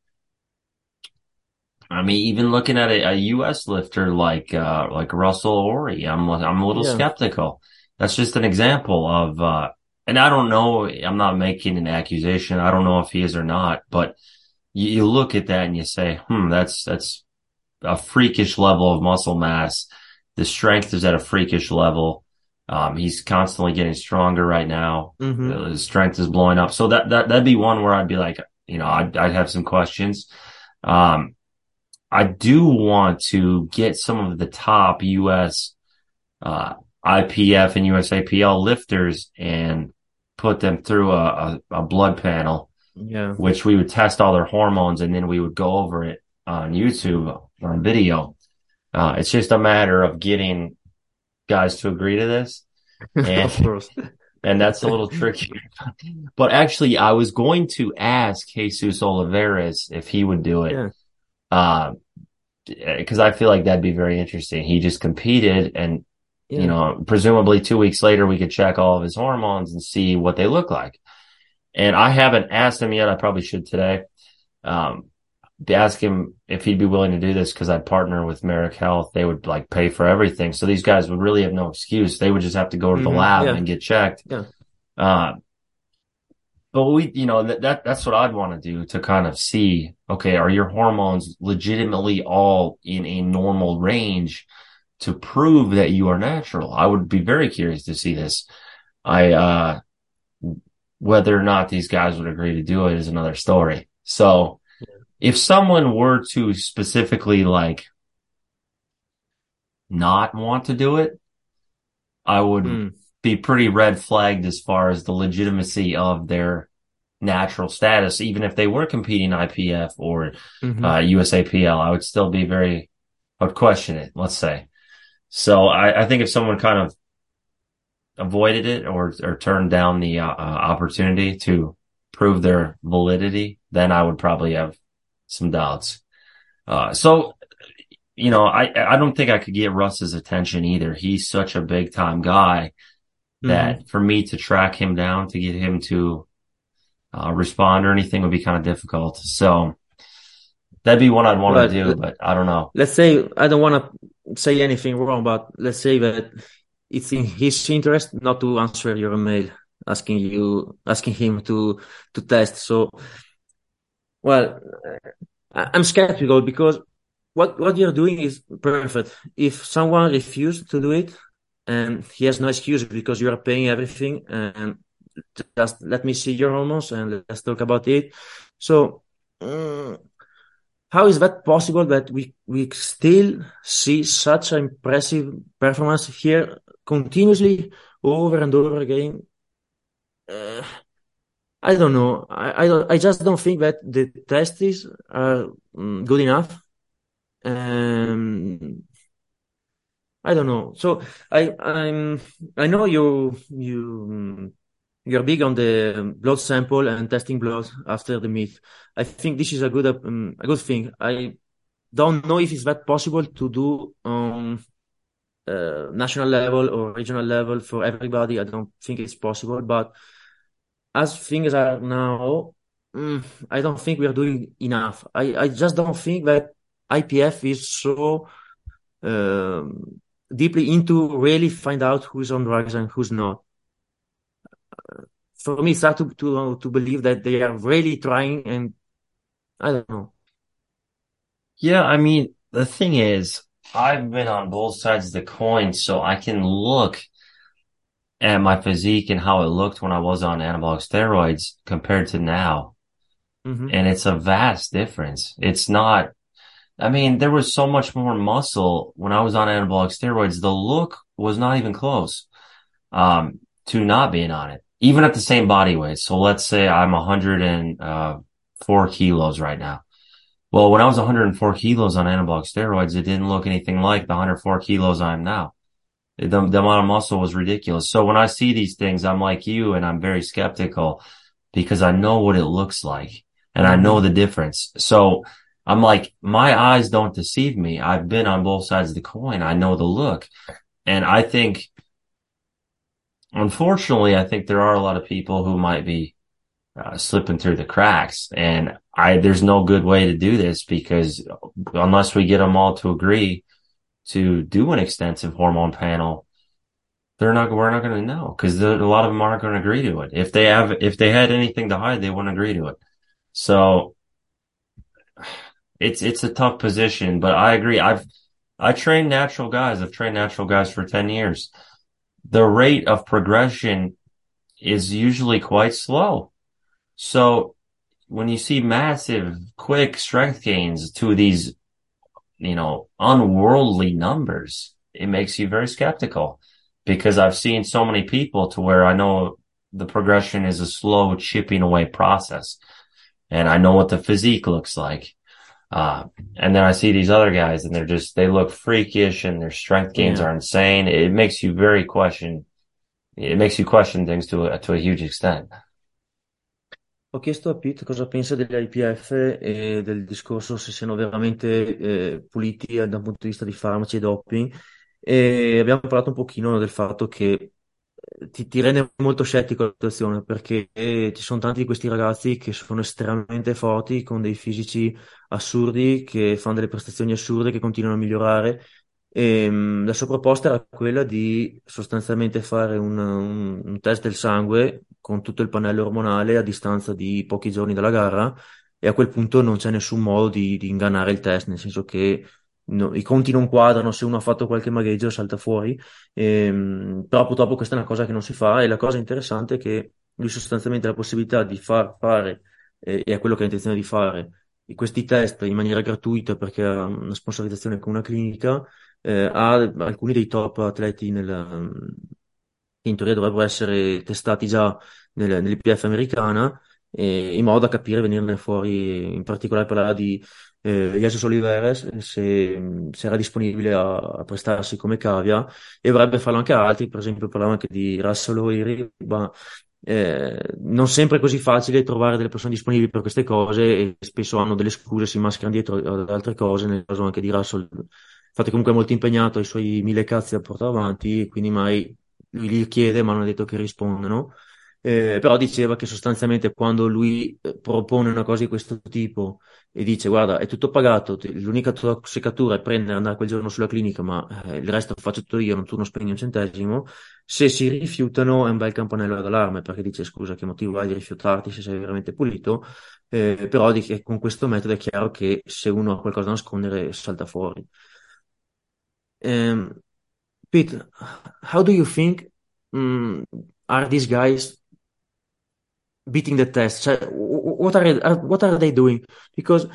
I mean, even looking at a, a U S lifter like, uh, like Russell Orhii, I'm, I'm a little yeah. skeptical. That's just an example of, uh, and I don't know, I'm not making an accusation. I don't know if he is or not, but you look at that and you say, hmm, that's, that's a freakish level of muscle mass. The strength is at a freakish level. Um, he's constantly getting stronger right now. Mm-hmm. His strength is blowing up. So that, that, that'd be one where I'd be like, you know, I'd, I'd have some questions. Um, I do want to get some of the top U S, uh, I P F and U S A P L lifters and put them through a, a, a blood panel. Yeah. Which we would test all their hormones and then we would go over it on YouTube on video. Uh, it's just a matter of getting guys to agree to this. And, of course. And that's a little tricky. But actually, I was going to ask Jesus Olivares if he would do it. Because yeah. uh, I feel like that'd be very interesting. He just competed and, yeah. you know, presumably two weeks later, we could check all of his hormones and see what they look like. And I haven't asked him yet. I probably should today. Um, to ask him if he'd be willing to do this, because I'd partner with Merrick Health. They would like pay for everything. So these guys would really have no excuse. They would just have to go to the mm-hmm. lab yeah. and get checked. Yeah. Uh, but we, you know, that, that that's what I'd want to do, to kind of see, okay, are your hormones legitimately all in a normal range to prove that you are natural? I would be very curious to see this. I, uh, Whether or not these guys would agree to do it is another story. So if someone were to specifically like not want to do it, I would mm. be pretty red flagged as far as the legitimacy of their natural status. Even if they were competing I P F or mm-hmm. uh, U S A P L, I would still be very, I would question it, let's say. So I, I think if someone kind of avoided it or, or turned down the uh, opportunity to prove their validity, then I would probably have some doubts. Uh, so, you know, I, I don't think I could get Russ's attention either. He's such a big time guy that mm-hmm. for me to track him down, to get him to uh, respond or anything would be kind of difficult. So that'd be one I'd want but, to do, but I don't know. Let's say, I don't want to say anything wrong, but let's say that it's in his interest not to answer your mail asking you, asking him to, to test. So, well, I'm skeptical because what, what you're doing is perfect. If someone refused to do it and he has no excuse because you are paying everything, and just let me see your hormones and let's talk about it. So, um, how is that possible that we, we still see such an impressive performance here continuously over and over again? Uh, I don't know. I, I, don't, I just don't think that the tests are good enough. Um, I don't know. So I I'm I know you you you're big on the blood sample and testing blood after the meet. I think this is a good um, a good thing. I don't know if it's that possible to do on um, uh, national level or regional level for everybody. I don't think it's possible, but as things are now, I don't think we are doing enough. I, I just don't think that I P F is so um, deeply into really find out who's on drugs and who's not. For me, it's hard to, to, to believe that they are really trying, and I don't know. Yeah, I mean, the thing is, I've been on both sides of the coin, so I can look at my physique and how it looked when I was on anabolic steroids compared to now. Mm-hmm. And it's a vast difference. It's not, I mean, there was so much more muscle when I was on anabolic steroids. The look was not even close, um, to not being on it, even at the same body weight. So let's say I'm one hundred four kilos right now. Well, when I was one hundred four kilos on anabolic steroids, it didn't look anything like the one hundred four kilos I am now. The, the amount of muscle was ridiculous. So when I see these things, I'm like you, and I'm very skeptical because I know what it looks like and I know the difference. So I'm like, my eyes don't deceive me. I've been on both sides of the coin. I know the look. And I think, unfortunately, I think there are a lot of people who might be uh, slipping through the cracks. And I, there's no good way to do this because unless we get them all to agree to do an extensive hormone panel, they're not, we're not going to know because a lot of them aren't going to agree to it. If they have, if they had anything to hide, they wouldn't agree to it. So it's, it's a tough position, but I agree. I've, I trained natural guys. I've trained natural guys for ten years. The rate of progression is usually quite slow. So when you see massive, quick strength gains to these, you know, unworldly numbers, it makes you very skeptical because I've seen so many people to where I know the progression is a slow chipping away process and I know what the physique looks like. Uh, and then I see these other guys and they're just, they look freakish and their strength gains yeah. are insane. It makes you very question. It makes you question things to a, to a huge extent. Ho chiesto a Pete cosa pensa dell'I P F e del discorso se siano veramente eh, puliti da un punto di vista di farmaci e doping, e abbiamo parlato un pochino del fatto che ti, ti rende molto scettico la situazione perché eh, ci sono tanti di questi ragazzi che sono estremamente forti con dei fisici assurdi, che fanno delle prestazioni assurde, che continuano a migliorare, e mh, la sua proposta era quella di sostanzialmente fare un, un, un test del sangue con tutto il pannello ormonale a distanza di pochi giorni dalla gara, e a quel punto non c'è nessun modo di, di ingannare il test, nel senso che no, i conti non quadrano, se uno ha fatto qualche magheggio salta fuori, ehm, però purtroppo questa è una cosa che non si fa. E la cosa interessante è che lui sostanzialmente ha la possibilità di far fare, eh, e è quello che ha intenzione di fare, questi test in maniera gratuita, perché ha una sponsorizzazione con una clinica, eh, ha alcuni dei top atleti nella, che in teoria dovrebbero essere testati già nel, nell'I P F americana, eh, in modo da capire, venirne fuori, in particolare parlava di eh, Jesus Olivares, se, se era disponibile a, a prestarsi come cavia, e dovrebbe farlo anche altri, per esempio parlava anche di Russell Orhii, ma Eh, non sempre è così facile trovare delle persone disponibili per queste cose, e spesso hanno delle scuse, si mascherano dietro ad altre cose. Nel caso anche di Russell, infatti, comunque è molto impegnato, i suoi mille cazzi da portare avanti, e quindi mai lui li chiede, ma non è detto che rispondano. Eh, però diceva che sostanzialmente quando lui propone una cosa di questo tipo e dice guarda è tutto pagato, l'unica tua seccatura è prendere e andare quel giorno sulla clinica, ma eh, il resto faccio tutto io, non tu non spegni un centesimo, se si rifiutano è un bel campanello d'allarme, perché dice scusa che motivo hai di rifiutarti se sei veramente pulito, eh, però dice, con questo metodo è chiaro che se uno ha qualcosa da nascondere salta fuori. um, Pete, how do you think um, are these guys beating the test? So what are they, what are they doing? Because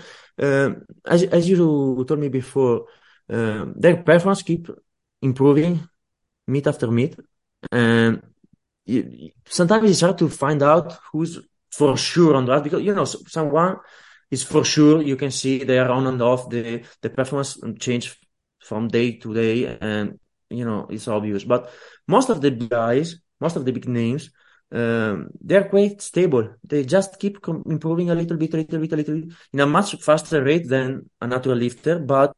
uh, as as you told me before, uh, their performance keep improving meet after meet, and you, sometimes it's hard to find out who's for sure on that, because you know someone is for sure. You can see they are on and off. The the performance change from day to day, and you know it's obvious. But most of the guys, most of the big names, Um, they're quite stable. They just keep com- improving a little bit, a little bit, a little bit, in a much faster rate than a natural lifter. But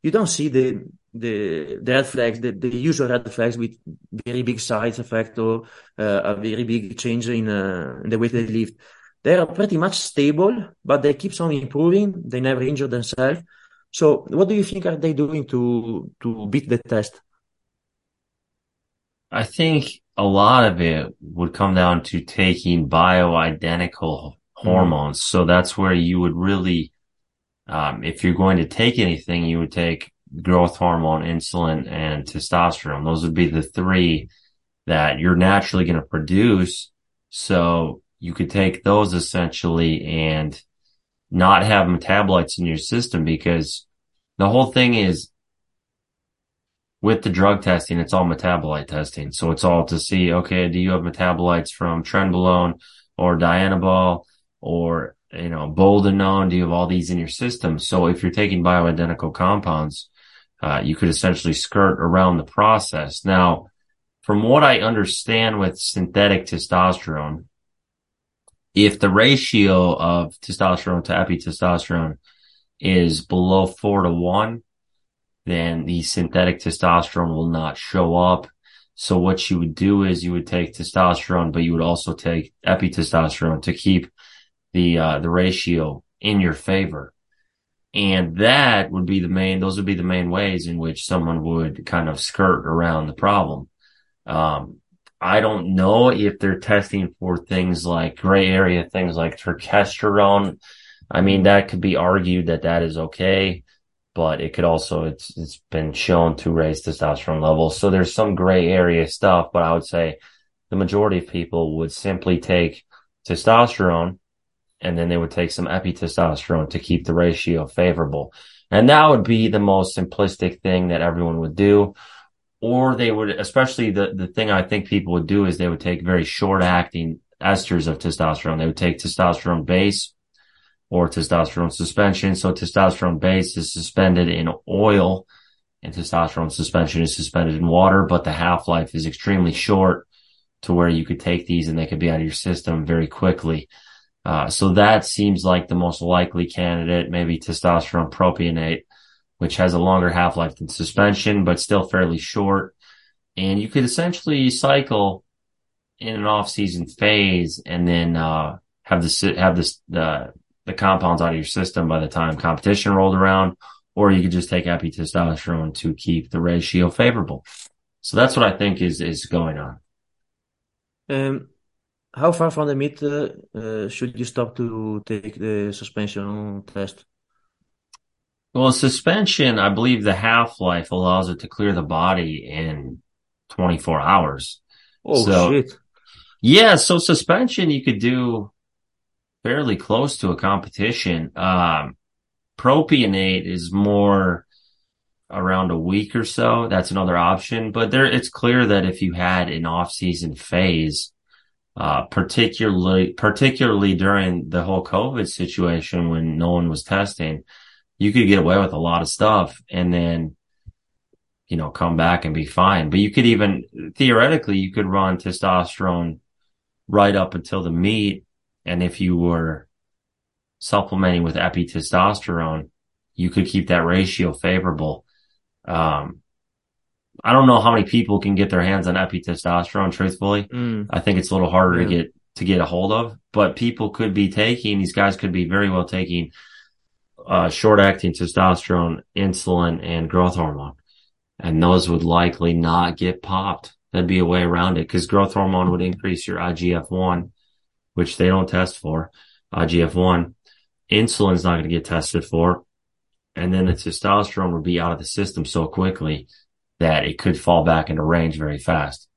you don't see the the, the red flags, the, the usual red flags with very big size effect or uh, a very big change in, uh, in the weight they lift. They are pretty much stable, but they keep on improving. They never injure themselves. So, what do you think are they doing to to beat the test? I think a lot of it would come down to taking bioidentical hormones. So that's where you would really, um, if you're going to take anything, you would take growth hormone, insulin, and testosterone. Those would be the three that you're naturally going to produce. So you could take those essentially and not have metabolites in your system, because the whole thing is, with the drug testing, it's all metabolite testing. So it's all to see, okay, do you have metabolites from trenbolone or dianabol or, you know, boldenone? Do you have all these in your system? So if you're taking bioidentical compounds, uh, you could essentially skirt around the process. Now, from what I understand with synthetic testosterone, if the ratio of testosterone to epitestosterone is below four to one, then the synthetic testosterone will not show up. So what you would do is you would take testosterone, but you would also take epitestosterone to keep the, uh, the ratio in your favor. And that would be the main, those would be the main ways in which someone would kind of skirt around the problem. Um, I don't know if they're testing for things like gray area, things like terkesterone. I mean, that could be argued that that is okay, but it could also, it's, it's been shown to raise testosterone levels. So there's some gray area stuff, but I would say the majority of people would simply take testosterone, and then they would take some epitestosterone to keep the ratio favorable. And that would be the most simplistic thing that everyone would do. Or they would, especially the, the thing I think people would do is they would take very short acting esters of testosterone. They would take testosterone base or testosterone suspension. So testosterone base is suspended in oil, and testosterone suspension is suspended in water, but the half-life is extremely short to where you could take these and they could be out of your system very quickly. Uh, so that seems like the most likely candidate, maybe testosterone propionate, which has a longer half-life than suspension, but still fairly short. And you could essentially cycle in an off-season phase and then uh have this, have this, uh, the compounds out of your system by the time competition rolled around, or you could just take epitestosterone to keep the ratio favorable. So that's what I think is, is going on. Um, how far from the meet uh, uh, should you stop to take the suspension test? Well, suspension, I believe the half-life allows it to clear the body in twenty-four hours. Oh, so, shit. Yeah, so suspension you could do fairly close to a competition. Um, propionate is more around a week or so. That's another option. But there, it's clear that if you had an off-season phase, uh, particularly particularly during the whole COVID situation when no one was testing, you could get away with a lot of stuff and then, you know, come back and be fine. But you could even, theoretically, you could run testosterone right up until the meet. And if you were supplementing with epitestosterone, you could keep that ratio favorable. Um, I don't know how many people can get their hands on epitestosterone, truthfully. Mm. I think it's a little harder yeah. to get, to get a hold of, but people could be taking, these guys could be very well taking, uh, short acting testosterone, insulin, and growth hormone. And those would likely not get popped. That'd be a way around it, because growth hormone would increase your I G F one, which they don't test for. I G F one, insulin's not going to get tested for. And then the testosterone would be out of the system so quickly that it could fall back into range very fast.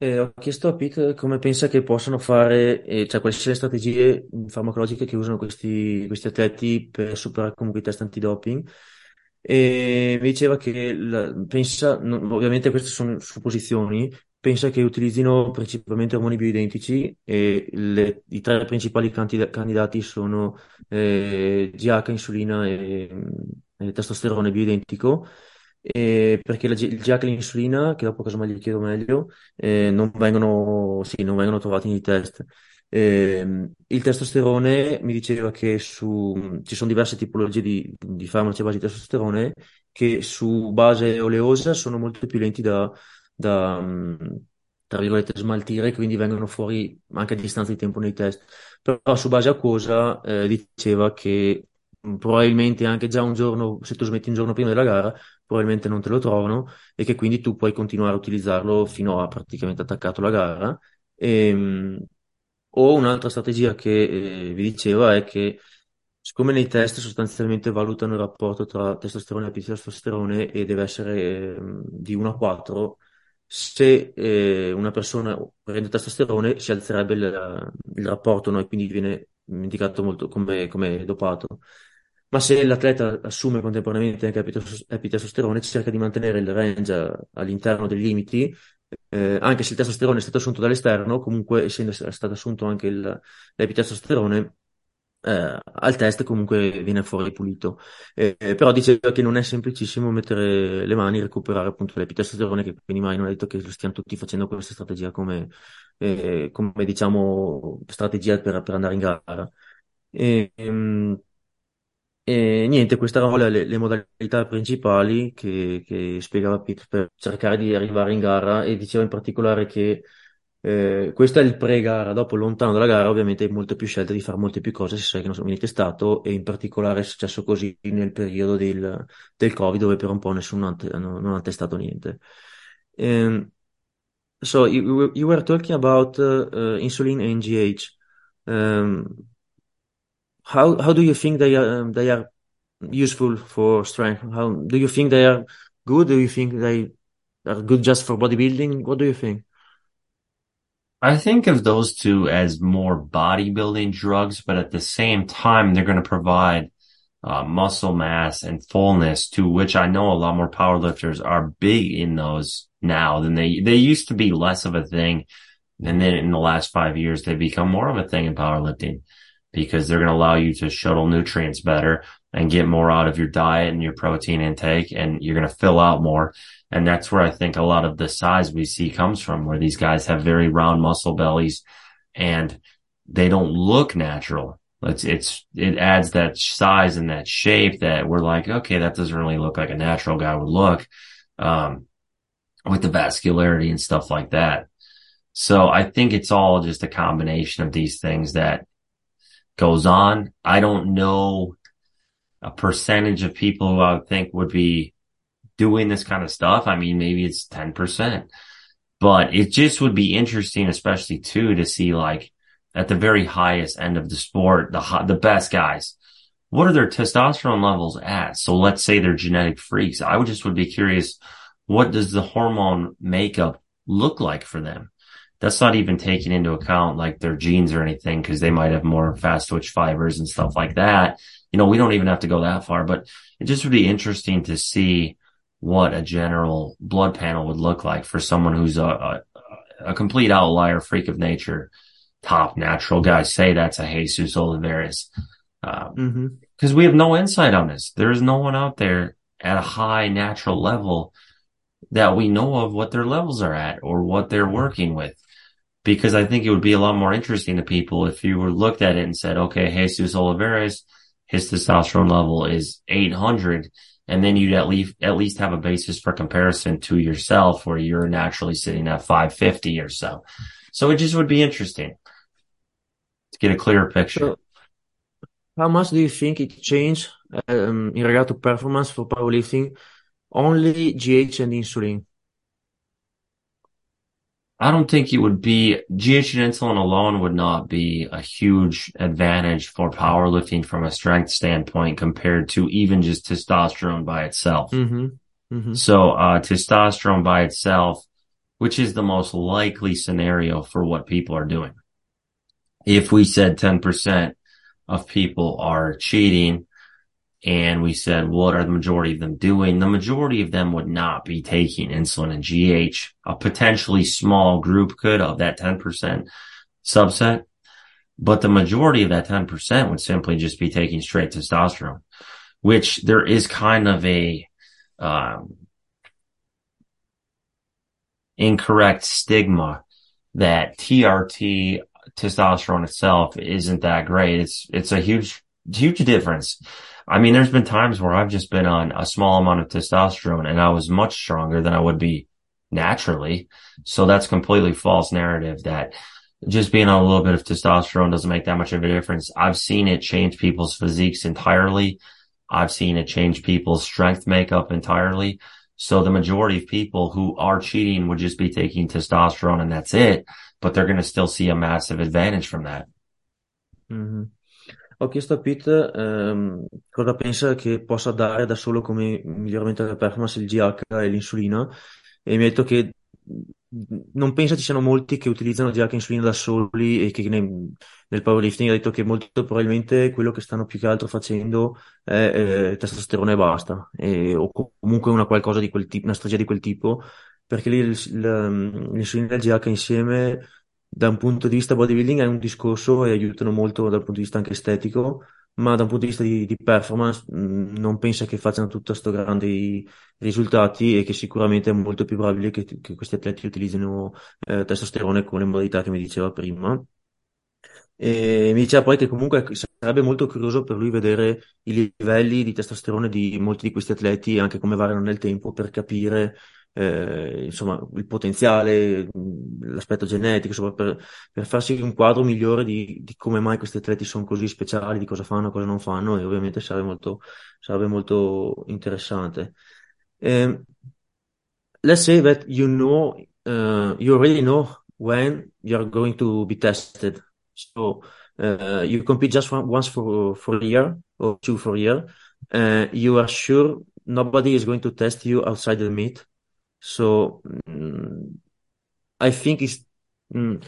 Eh, ho chiesto a Pete come pensa che possano fare, eh, cioè quali sono le strategie farmacologiche che usano questi, questi atleti per superare comunque i test antidoping. E mi diceva che la, pensa, no, ovviamente queste sono supposizioni, pensa che utilizzino principalmente ormoni bioidentici, e le, i tre principali candida, candidati sono eh, G H, insulina e, e testosterone bioidentico, e perché la, il G H e l'insulina, che dopo casomai gli chiedo meglio, eh, non vengono sì, non vengono trovati nei test. Eh, il testosterone mi diceva che su, ci sono diverse tipologie di, di farmaci a base di testosterone che su base oleosa sono molto più lenti da, da tra virgolette smaltire, quindi vengono fuori anche a distanza di tempo nei test. Però su base acquosa eh, diceva che probabilmente anche già un giorno, se tu smetti un giorno prima della gara, probabilmente non te lo trovano, e che quindi tu puoi continuare a utilizzarlo fino a praticamente attaccato la gara. E, o un'altra strategia che eh, vi diceva è che, siccome nei test sostanzialmente valutano il rapporto tra testosterone e epitestosterone e deve essere eh, di uno a quattro, se eh, una persona prende testosterone si alzerebbe il, il rapporto, no? E quindi viene indicato molto come, come dopato. Ma se l'atleta assume contemporaneamente anche epitestosterone, cerca di mantenere il range all'interno dei limiti. Eh, anche se il testosterone è stato assunto dall'esterno, comunque essendo stato assunto anche il, l'epitestosterone, eh, al test comunque viene fuori pulito. Eh, però diceva che non è semplicissimo mettere le mani e recuperare appunto l'epitestosterone, che quindi mai non ha detto che lo stiano tutti facendo questa strategia come, eh, come diciamo strategia per, per andare in gara. E, ehm, E niente, queste erano le, le modalità principali che, che spiegava Pete per cercare di arrivare in gara, e diceva in particolare che eh, questo è il pre-gara, dopo lontano dalla gara ovviamente hai molte più scelte di fare molte più cose se sai che non vieni testato, e in particolare è successo così nel periodo del, del Covid, dove per un po' nessuno ha, non, non ha testato niente. Um, so, you, you were talking about uh, insulin and G H. Um, How how do you think they are um, they are useful for strength? How do you think they are good? Do you think they are good just for bodybuilding? What do you think? I think of those two as more bodybuilding drugs, but at the same time, they're going to provide uh, muscle mass and fullness, to which I know a lot more powerlifters are big in those now than they they used to be less of a thing, and then in the last five years they've become more of a thing in powerlifting, because they're going to allow you to shuttle nutrients better and get more out of your diet and your protein intake, and you're going to fill out more. And that's where I think a lot of the size we see comes from, where these guys have very round muscle bellies and they don't look natural. It's, it's, it adds that size and that shape that we're like, okay, that doesn't really look like a natural guy would look, um, with the vascularity and stuff like that. So I think it's all just a combination of these things that goes on. I don't know a percentage of people who I would think would be doing this kind of stuff. I mean, maybe it's ten percent, but it just would be interesting, especially too, to see like at the very highest end of the sport, the hot, the best guys, what are their testosterone levels at? So let's say they're genetic freaks. I would just would be curious, what does the hormone makeup look like for them? that's not even taking into account like their genes or anything, because they might have more fast twitch fibers and stuff like that. You know, we don't even have to go that far, but it just would be interesting to see what a general blood panel would look like for someone who's a, a, a complete outlier, freak of nature, top natural guy. Say that's a Jesus Olivares. Um, mm-hmm. Because we have no insight on this. There is no one out there at a high natural level that we know of what their levels are at or what they're working with. Because I think it would be a lot more interesting to people if you were looked at it and said, okay, Jesus Olivares, his testosterone level is eight hundred. And then you'd at least, at least have a basis for comparison to yourself where you're naturally sitting at five fifty or so. So it just would be interesting to get a clearer picture. How much do you think it changed um, in regard to performance for powerlifting? Only G H and insulin. I don't think it would be, G H and insulin alone would not be a huge advantage for powerlifting from a strength standpoint compared to even just testosterone by itself. Mm-hmm. Mm-hmm. So uh testosterone by itself, which is the most likely scenario for what people are doing. If we said ten percent of people are cheating, and we said, what are the majority of them doing? The majority of them would not be taking insulin and G H. A potentially small group could, of that ten percent subset. But the majority of that ten percent would simply just be taking straight testosterone, which there is kind of a um, incorrect stigma that T R T, testosterone itself, isn't that great. It's, it's a huge, huge difference. I mean, there's been times where I've just been on a small amount of testosterone and I was much stronger than I would be naturally. So that's completely false narrative that just being on a little bit of testosterone doesn't make that much of a difference. I've seen it change people's physiques entirely. I've seen it change people's strength makeup entirely. So the majority of people who are cheating would just be taking testosterone and that's it, but they're going to still see a massive advantage from that. Mm-hmm. Ho chiesto a Pete ehm, cosa pensa che possa dare da solo come miglioramento della performance il G H e l'insulina, e mi ha detto che non pensa ci siano molti che utilizzano G H e insulina da soli e che ne, nel powerlifting ha detto che molto probabilmente quello che stanno più che altro facendo è eh, testosterone e basta, e, o comunque una qualcosa di quel tipo, una strategia di quel tipo, perché lì l'insulina e il G H insieme da un punto di vista bodybuilding è un discorso e aiutano molto dal punto di vista anche estetico, ma da un punto di vista di, di performance mh, non pensa che facciano tutto sto grandi risultati e che sicuramente è molto più probabile che, che questi atleti utilizzino eh, testosterone con le modalità che mi diceva prima. E mi diceva poi che comunque sarebbe molto curioso per lui vedere i livelli di testosterone di molti di questi atleti e anche come variano nel tempo per capire Eh, insomma il potenziale, l'aspetto genetico, insomma, per, per farsi un quadro migliore di, di come mai questi atleti sono così speciali, di cosa fanno, cosa non fanno, e ovviamente sarebbe molto, sarebbe molto interessante. Um, let's say that you know uh, you already know when you're going to be tested, so uh, you compete just for, once for, for a year or two for a year, uh, you are sure nobody is going to test you outside the meet. So um, I think it's. Um,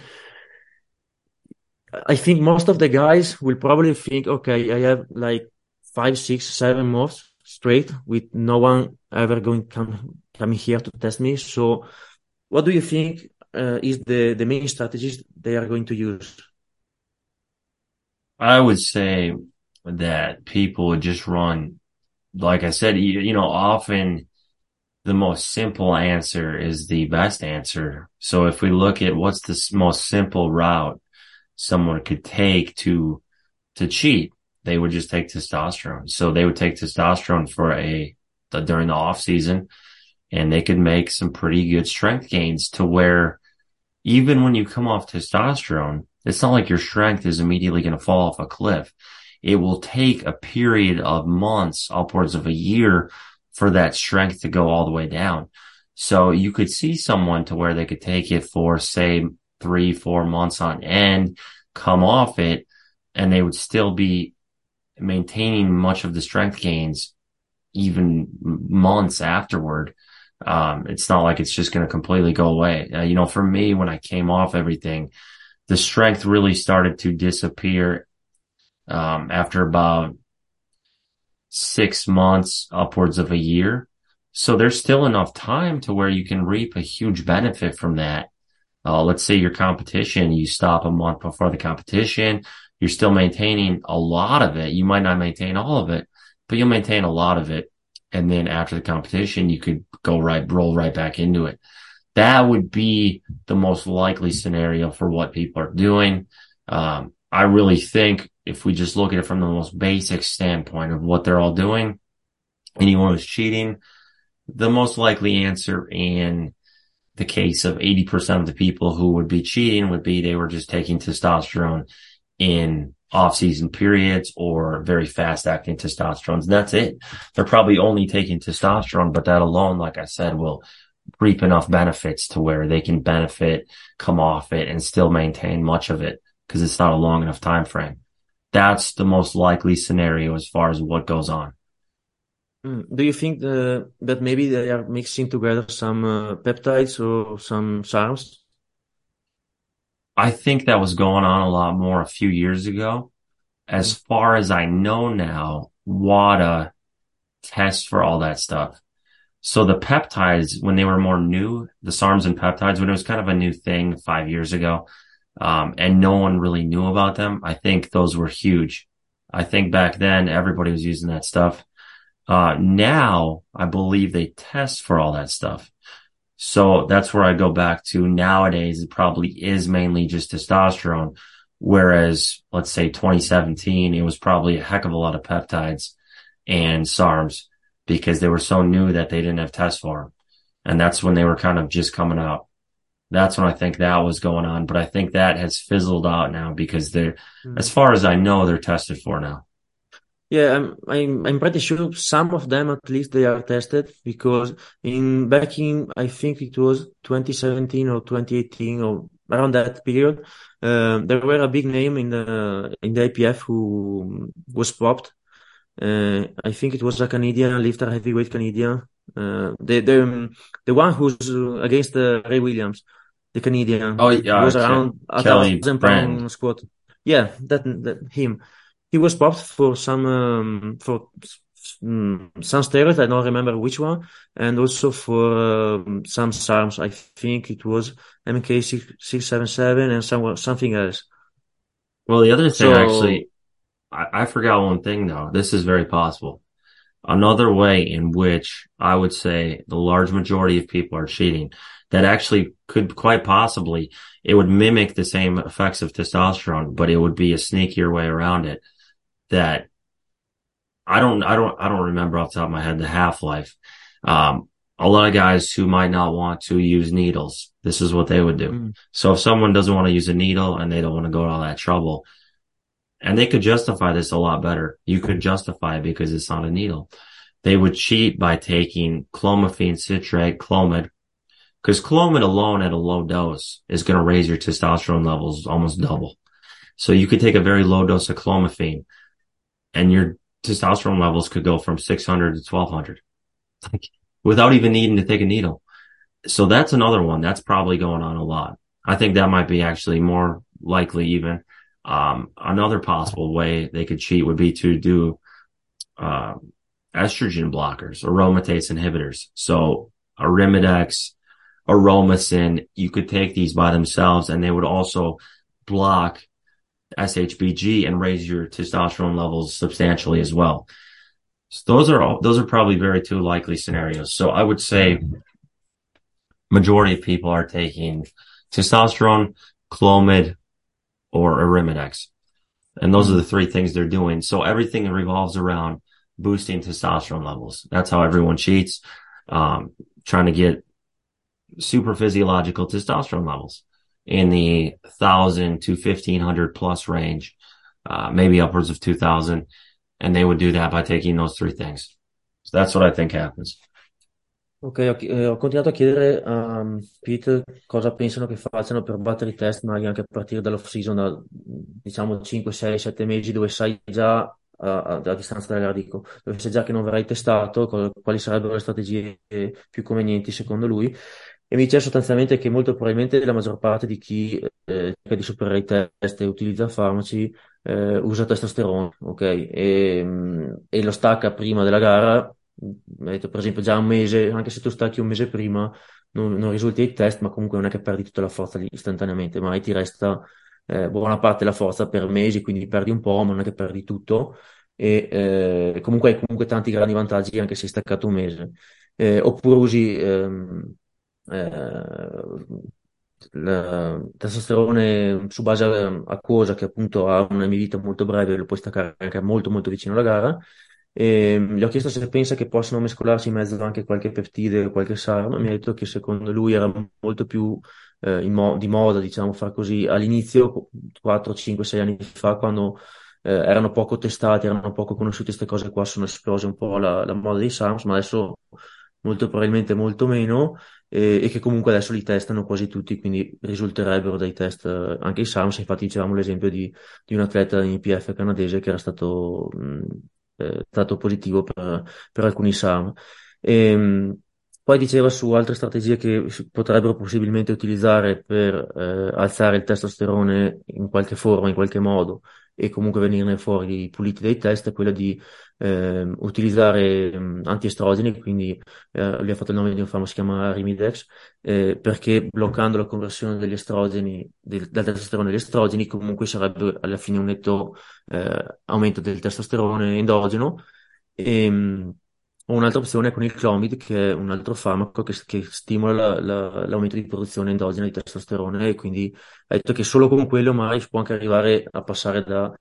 I think most of the guys will probably think, okay, I have like five, six, seven months straight with no one ever going come coming here to test me. So, what do you think uh, is the the main strategies they are going to use? I would say that people would just run, like I said, you, you know, often. The most simple answer is the best answer. So if we look at what's the most simple route someone could take to, to cheat, they would just take testosterone. So they would take testosterone for a, the, during the off season, and they could make some pretty good strength gains to where even when you come off testosterone, it's not like your strength is immediately going to fall off a cliff. It will take a period of months, upwards of a year, for that strength to go all the way down. So you could see someone to where they could take it for, say, three, four months on end, come off it, and they would still be maintaining much of the strength gains even months afterward Um, it's not like it's just going to completely go away. Uh, you know, for me, when I came off everything, the strength really started to disappear um, after about six months, upwards of a year. So there's still enough time to where you can reap a huge benefit from that. Uh, let's say your competition, you stop a month before the competition, you're still maintaining a lot of it. You might not maintain all of it, but you'll maintain a lot of it. And then after the competition, you could go right, roll right back into it. That would be the most likely scenario for what people are doing. Um, I really think if we just look at it from the most basic standpoint of what they're all doing, anyone who's cheating, the most likely answer in the case of eighty percent of the people who would be cheating would be they were just taking testosterone in off-season periods or very fast-acting testosterones. That's it. They're probably only taking testosterone, but that alone, like I said, will reap enough benefits to where they can benefit, come off it, and still maintain much of it because it's not a long enough time frame. That's the most likely scenario as far as what goes on. Do you think the, that maybe they are mixing together some uh, peptides or some S A R Ms? I think that was going on a lot more a few years ago. As far as I know now, WADA tests for all that stuff. So the peptides, when they were more new, the S A R Ms and peptides, when it was kind of a new thing five years ago, um, and no one really knew about them, I think those were huge. I think back then everybody was using that stuff. Uh, now I believe they test for all that stuff. So that's where I go back to nowadays. It probably is mainly just testosterone. Whereas let's say twenty seventeen, it was probably a heck of a lot of peptides and S A R Ms because they were so new that they didn't have tests for them. And that's when they were kind of just coming out. That's when I think that was going on. But I think that has fizzled out now because they're, mm. as far as I know, they're tested for now. Yeah, I'm, I'm I'm pretty sure some of them at least they are tested because in back in I think it was twenty seventeen or twenty eighteen or around that period, uh, there were a big name in the in the I P F who was popped. Uh, I think it was a Canadian lifter, heavyweight Canadian. Uh, the the um, the one who's against uh, Ray Williams, the Canadian. Oh yeah, it was around a thousand pound squat. Yeah, that that him. He was popped for some um, for um, some steroids. I don't remember which one, and also for um, some S A R Ms. I think it was M K six seven seven and some something else. Well, the other thing so, actually, I, I forgot one thing though. This is very possible. Another way in which I would say the large majority of people are cheating that actually could quite possibly it would mimic the same effects of testosterone, but it would be a sneakier way around it. That I don't, I don't, I don't remember off the top of my head the half-life. Um, a lot of guys who might not want to use needles, this is what they would do. Mm. So if someone doesn't want to use a needle and they don't want to go to all that trouble, and they could justify this a lot better. You could justify it because it's not a needle. They would cheat by taking clomiphene citrate, Clomid, because Clomid alone at a low dose is going to raise your testosterone levels almost double. So you could take a very low dose of clomiphene, and your testosterone levels could go from six hundred to twelve hundred, like, without even needing to take a needle. So that's another one. That's probably going on a lot. I think that might be actually more likely even. Um, another possible way they could cheat would be to do uh, estrogen blockers, aromatase inhibitors. So Arimidex, Aromacin, you could take these by themselves, and they would also block S H B G and raise your testosterone levels substantially as well. So those are all, those are probably very two likely scenarios. So I would say majority of people are taking testosterone, Clomid, or Arimidex. And those are the three things they're doing. So everything revolves around boosting testosterone levels. That's how everyone cheats, um, trying to get super physiological testosterone levels in the thousand to fifteen hundred plus range, uh, maybe upwards of two thousand. And they would do that by taking those three things. So that's what I think happens. Ok, eh, ho continuato a chiedere a um, Pete cosa pensano che facciano per battere i test, magari anche a partire dall'off season, da diciamo cinque, sei, sette mesi, dove sai già a, a distanza dal radico, dove se già che non verrai testato quali sarebbero le strategie più convenienti secondo lui. E mi dice sostanzialmente che molto probabilmente la maggior parte di chi eh, cerca di superare i test e utilizza farmaci eh, usa testosterone, ok? E, e lo stacca prima della gara. Mi ha detto, per esempio, già un mese, anche se tu stacchi un mese prima, non, non risulti ai test, ma comunque non è che perdi tutta la forza lì istantaneamente, ma ti resta eh, buona parte della forza per mesi, quindi perdi un po', ma non è che perdi tutto. E eh, comunque hai comunque tanti grandi vantaggi anche se hai staccato un mese. Eh, oppure usi... Ehm, Eh, la testosterone su base acquosa, che appunto ha una emivita molto breve, lo puoi staccare anche molto molto vicino alla gara. E gli ho chiesto se pensa che possano mescolarsi in mezzo anche qualche peptide o qualche SARM. Mi ha detto che secondo lui era molto più eh, in mo- di moda, diciamo, far così all'inizio, quattro, cinque, sei anni fa, quando eh, erano poco testati, erano poco conosciute queste cose qua, sono esplose un po' la, la moda dei SARMs, ma adesso molto probabilmente molto meno, e, e che comunque adesso li testano quasi tutti, quindi risulterebbero dai test anche i SARMs. Infatti dicevamo l'esempio di, di un atleta in I P F canadese che era stato, mh, eh, stato positivo per, per alcuni SARM. E, mh, poi diceva su altre strategie che potrebbero possibilmente utilizzare per eh, alzare il testosterone in qualche forma, in qualche modo, e comunque venirne fuori puliti dai test, è quella di eh, utilizzare mh, antiestrogeni, quindi eh, lui ha fatto il nome di un farmaco, si chiama Arimidex, eh, perché bloccando la conversione degli estrogeni, del, dal testosterone agli estrogeni, comunque sarebbe alla fine un netto eh, aumento del testosterone endogeno. E mh, un'altra opzione è con il Clomid, che è un altro farmaco che, che stimola la, la, l'aumento di produzione endogena di testosterone, e quindi ha detto che solo con quello magari si può anche arrivare a passare da,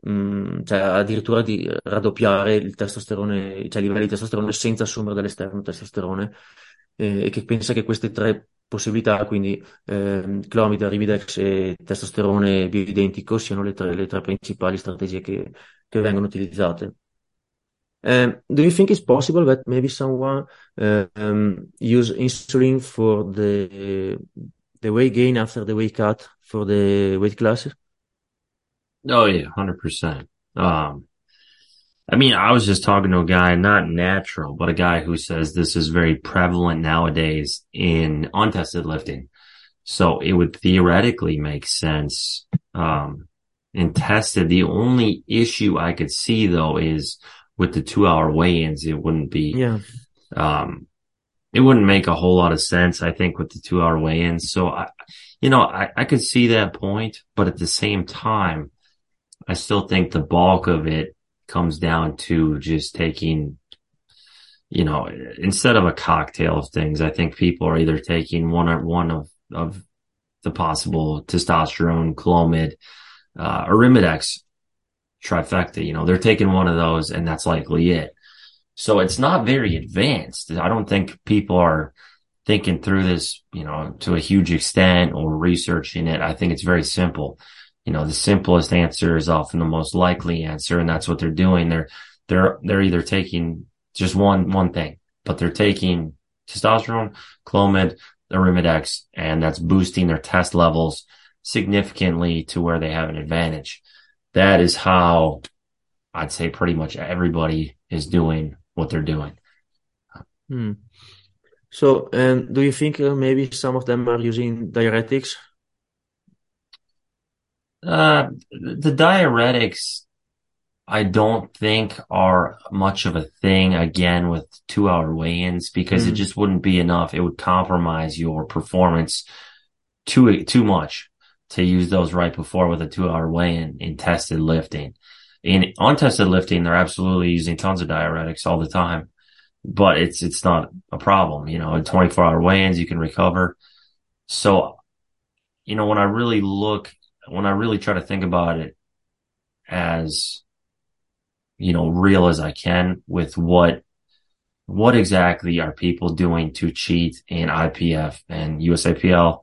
mh, cioè addirittura di raddoppiare il testosterone, cioè i livelli di testosterone senza assumere dall'esterno testosterone, eh, e che pensa che queste tre possibilità, quindi eh, Clomid, Arimidex e testosterone bioidentico, siano le tre, le tre principali strategie che, che vengono utilizzate. Um, do you think it's possible that maybe someone uh, um, use insulin for the the weight gain after the weight cut for the weight classes? Oh yeah, one hundred percent. Um, I mean, I was just talking to a guy, not natural, but a guy who says this is very prevalent nowadays in untested lifting. So it would theoretically make sense um, in tested. The only issue I could see though is with the two hour weigh-ins, it wouldn't be, yeah. um, it wouldn't make a whole lot of sense, I think, with the two hour weigh-ins. So I, you know, I, I could see that point, but at the same time, I still think the bulk of it comes down to just taking, you know, instead of a cocktail of things, I think people are either taking one or one of, of the possible testosterone, Clomid, uh, Arimidex, trifecta, you know, they're taking one of those and that's likely it. So it's not very advanced. I don't think people are thinking through this, you know, to a huge extent or researching it. I think it's very simple. You know, the simplest answer is often the most likely answer, and that's what they're doing. They're, they're, they're either taking just one, one thing, but they're taking testosterone, Clomid, Arimidex, and that's boosting their test levels significantly to where they have an advantage. That is how I'd say pretty much everybody is doing what they're doing. Hmm. So, um, do you think uh, maybe some of them are using diuretics? Uh, the diuretics, I don't think are much of a thing, again, with two-hour weigh-ins, because mm. it just wouldn't be enough. It would compromise your performance too too much to use those right before with a two-hour weigh-in in tested lifting. In untested lifting, they're absolutely using tons of diuretics all the time, but it's it's not a problem. You know, in twenty-four hour weigh-ins, you can recover. So, you know, when I really look, when I really try to think about it as, you know, real as I can with what what exactly are people doing to cheat in I P F and U S A P L,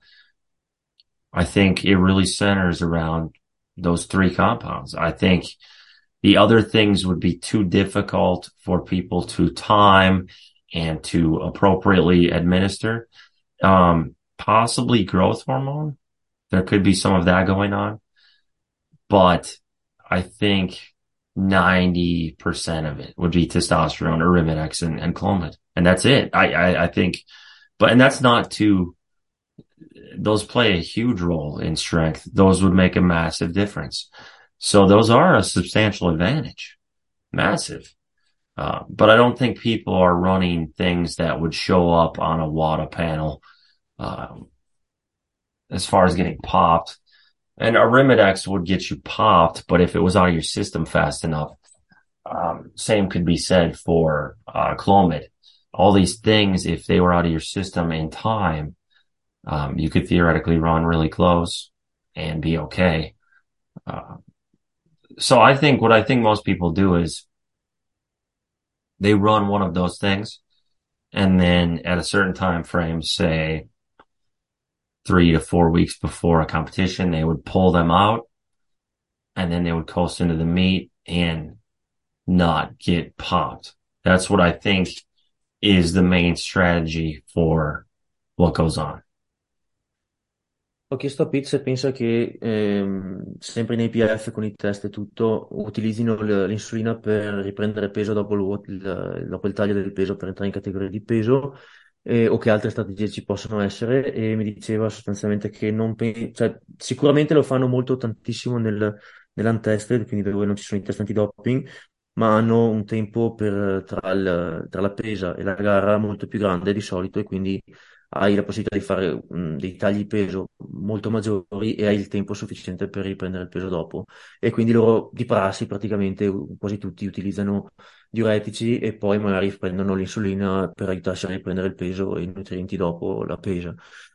I think it really centers around those three compounds. I think the other things would be too difficult for people to time and to appropriately administer. Um, possibly growth hormone. There could be some of that going on, but I think ninety percent of it would be testosterone, Arimidex, and, and Clomid. And that's it. I, I, I think, but, and that's not to, those play a huge role in strength. Those would make a massive difference. So those are a substantial advantage. Massive. Uh, but I don't think people are running things that would show up on a WADA panel, um, as far as getting popped. And Arimidex would get you popped, but if it was out of your system fast enough, um, same could be said for, uh, Clomid. All these things, if they were out of your system in time, um, you could theoretically run really close and be okay. Uh, so I think what I think most people do is they run one of those things and then at a certain time frame, say three to four weeks before a competition, they would pull them out and then they would coast into the meet and not get popped. That's what I think is the main strategy for what goes on. Ho chiesto a Pete se pensa che ehm, sempre nei I P F con i test e tutto utilizzino l'insulina per riprendere peso dopo il, dopo il taglio del peso per entrare in categoria di peso, eh, o che altre strategie ci possono essere, e mi diceva sostanzialmente che non pe- cioè, sicuramente lo fanno molto tantissimo nel, nell'untested, quindi dove non ci sono i test antidoping, ma hanno un tempo per, tra, il, tra la pesa e la gara molto più grande di solito, e quindi hai la possibilità di fare um, dei tagli di peso molto maggiori e hai il tempo sufficiente per riprendere il peso dopo. E quindi loro di prassi praticamente quasi tutti utilizzano diuretici e poi magari prendono l'insulina per aiutarsi a riprendere il peso e i nutrienti dopo la pesa.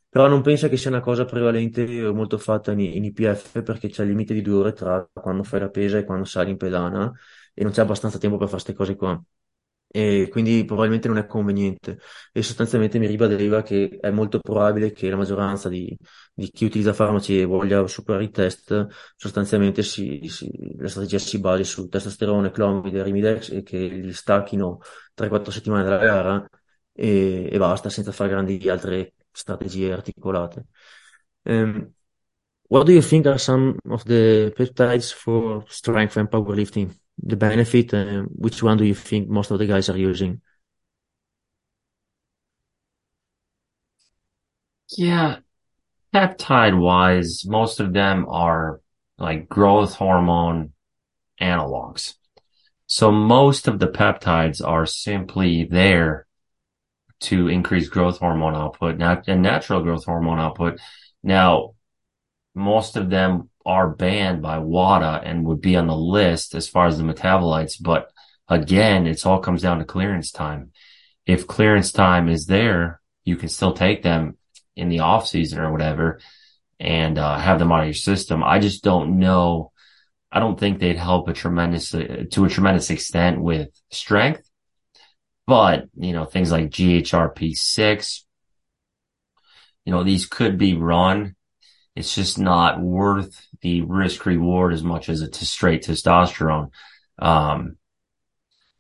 Però non penso che sia una cosa prevalente o molto fatta in, in I P F, perché c'è il limite di due ore tra quando fai la pesa e quando sali in pedana e non c'è abbastanza tempo per fare queste cose qua. E quindi probabilmente non è conveniente, e sostanzialmente mi ribadiva che è molto probabile che la maggioranza di, di chi utilizza farmaci e voglia superare i test sostanzialmente si, si, la strategia si basi su testosterone, Clomid e Arimidex, e che li stacchino tre quattro settimane dalla gara e, e basta, senza fare grandi altre strategie articolate. um, What do you think are some of the peptides for strength and powerlifting? The benefit, uh, which one do you think most of the guys are using? Yeah, peptide-wise, most of them are like growth hormone analogs. So most of the peptides are simply there to increase growth hormone output nat- and natural growth hormone output. Now, most of them are banned by WADA and would be on the list as far as the metabolites. But again, it's all comes down to clearance time. If clearance time is there, you can still take them in the off season or whatever and uh, have them out of your system. I just don't know. I don't think they'd help a tremendous, uh, to a tremendous extent with strength, but you know, things like G H R P six, you know, these could be run. It's just not worth the risk reward as much as a t- straight testosterone. Um,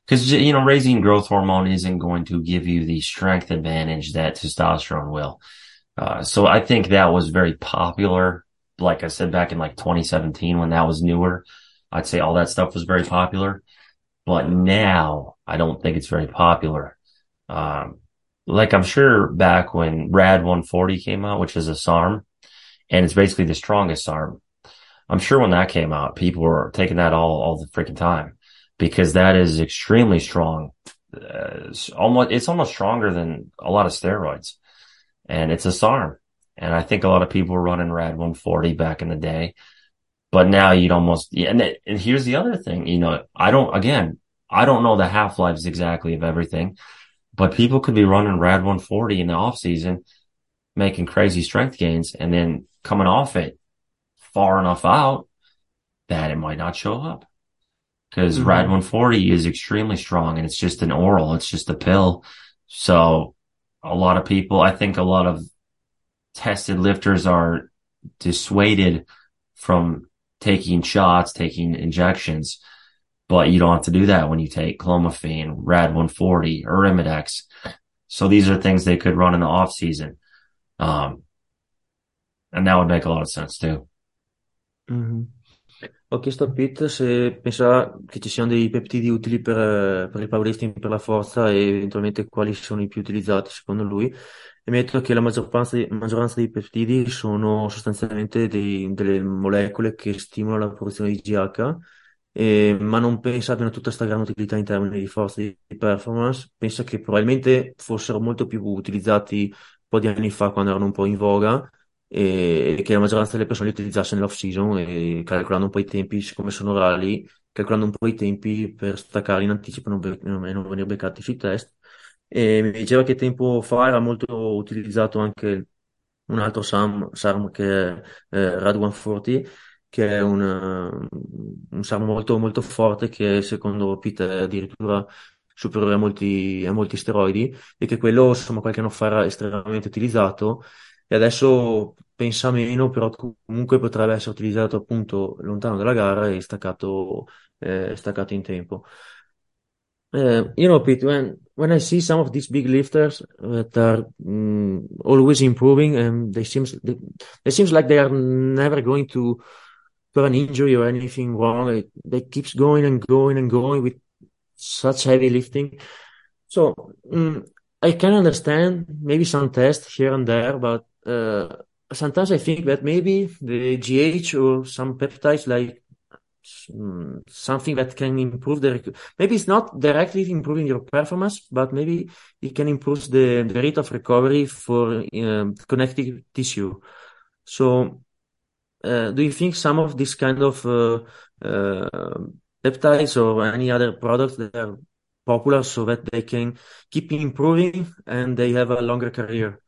cause, you know, raising growth hormone isn't going to give you the strength advantage that testosterone will. Uh, so I think that was very popular. Like I said, back in like twenty seventeen, when that was newer, I'd say all that stuff was very popular, but now I don't think it's very popular. Um, like I'm sure back when R A D one forty came out, which is a S A R M, and it's basically the strongest arm. I'm sure when that came out, people were taking that all, all the freaking time, because that is extremely strong. Uh, it's almost, it's almost stronger than a lot of steroids, and it's a S A R M. And I think a lot of people were running R A D one forty back in the day, but now you'd almost, yeah, and, it, and here's the other thing, you know, I don't, again, I don't know the half-lives exactly of everything, but people could be running R A D one forty in the off season, making crazy strength gains, and then coming off it far enough out that it might not show up, because mm-hmm. R A D one forty is extremely strong, and it's just an oral. It's just a pill. So a lot of people, I think a lot of tested lifters are dissuaded from taking shots, taking injections, but you don't have to do that when you take clomiphene, R A D one forty, Arimidex. So these are things they could run in the off season. Um, and that would make a lot of sense too. Mm-hmm. Ho chiesto a Pete se pensa che ci siano dei peptidi utili per, per il powerlifting, per la forza, e eventualmente quali sono i più utilizzati secondo lui, e mi ha detto che la maggior parte, maggioranza dei peptidi sono sostanzialmente dei, delle molecole che stimolano la produzione di G H, eh, ma non pensa abbiano tutta questa grande utilità in termini di forza e di performance. Pensa che probabilmente fossero molto più utilizzati un po' di anni fa, quando erano un po' in voga, e che la maggioranza delle persone li utilizzasse nell'off season, e calcolando un po' i tempi, siccome sono orali, calcolando un po' i tempi per staccare in anticipo e non, be- non venire beccati sui test. E mi diceva che tempo fa era molto utilizzato anche un altro SARM, SARM che è eh, RAD centoquaranta, che è un, un SARM molto, molto forte, che secondo Pete è addirittura superiore a molti, a molti steroidi, e che quello insomma qualche anno fa era estremamente utilizzato. E adesso pensa meno, però comunque potrebbe essere utilizzato appunto lontano dalla gara e staccato, eh, staccato in tempo. Uh, you know, Pete, when when I see some of these big lifters that are mm, always improving, and they seems they, it seems like they are never going to to an injury or anything wrong. It, they keeps going and going and going with such heavy lifting. So mm, I can understand maybe some tests here and there, but Uh, sometimes I think that maybe the G H or some peptides, like um, something that can improve the rec- maybe it's not directly improving your performance, but maybe it can improve the, the rate of recovery for um, connective tissue. So uh, do you think some of this kind of uh, uh, peptides or any other products that are popular so that they can keep improving and they have a longer career?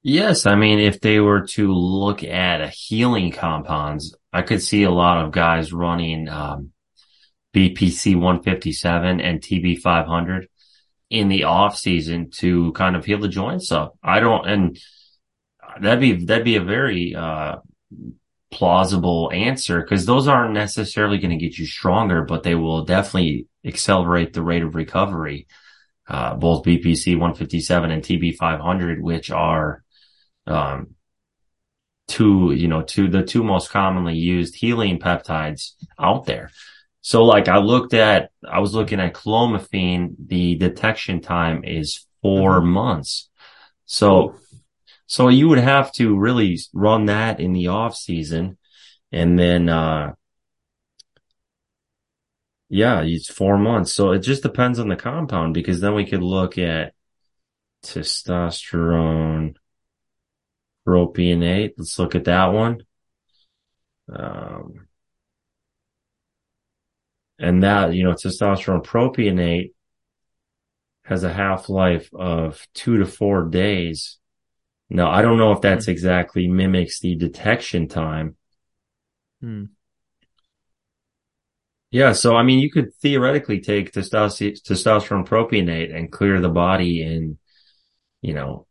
Yes, I mean, if they were to look at healing compounds, I could see a lot of guys running um B P C one fifty-seven and T B five hundred in the off season to kind of heal the joints up. I don't, and that'd be that'd be a very uh plausible answer, because those aren't necessarily going to get you stronger, but they will definitely accelerate the rate of recovery. Uh, both B P C one fifty-seven and T B five hundred, which are Um, two, you know, two, the two most commonly used healing peptides out there. So like I looked at, I was looking at clomiphene, the detection time is four months. So, so you would have to really run that in the off season. And then, uh, yeah, it's four months. So it just depends on the compound, because then we could look at testosterone propionate. Let's look at that one. Um, and that, you know, testosterone propionate has a half-life of two to four days. Now, I don't know if that's exactly mimics the detection time. Hmm. Yeah, so, I mean, you could theoretically take testos- testosterone propionate and clear the body in, you know,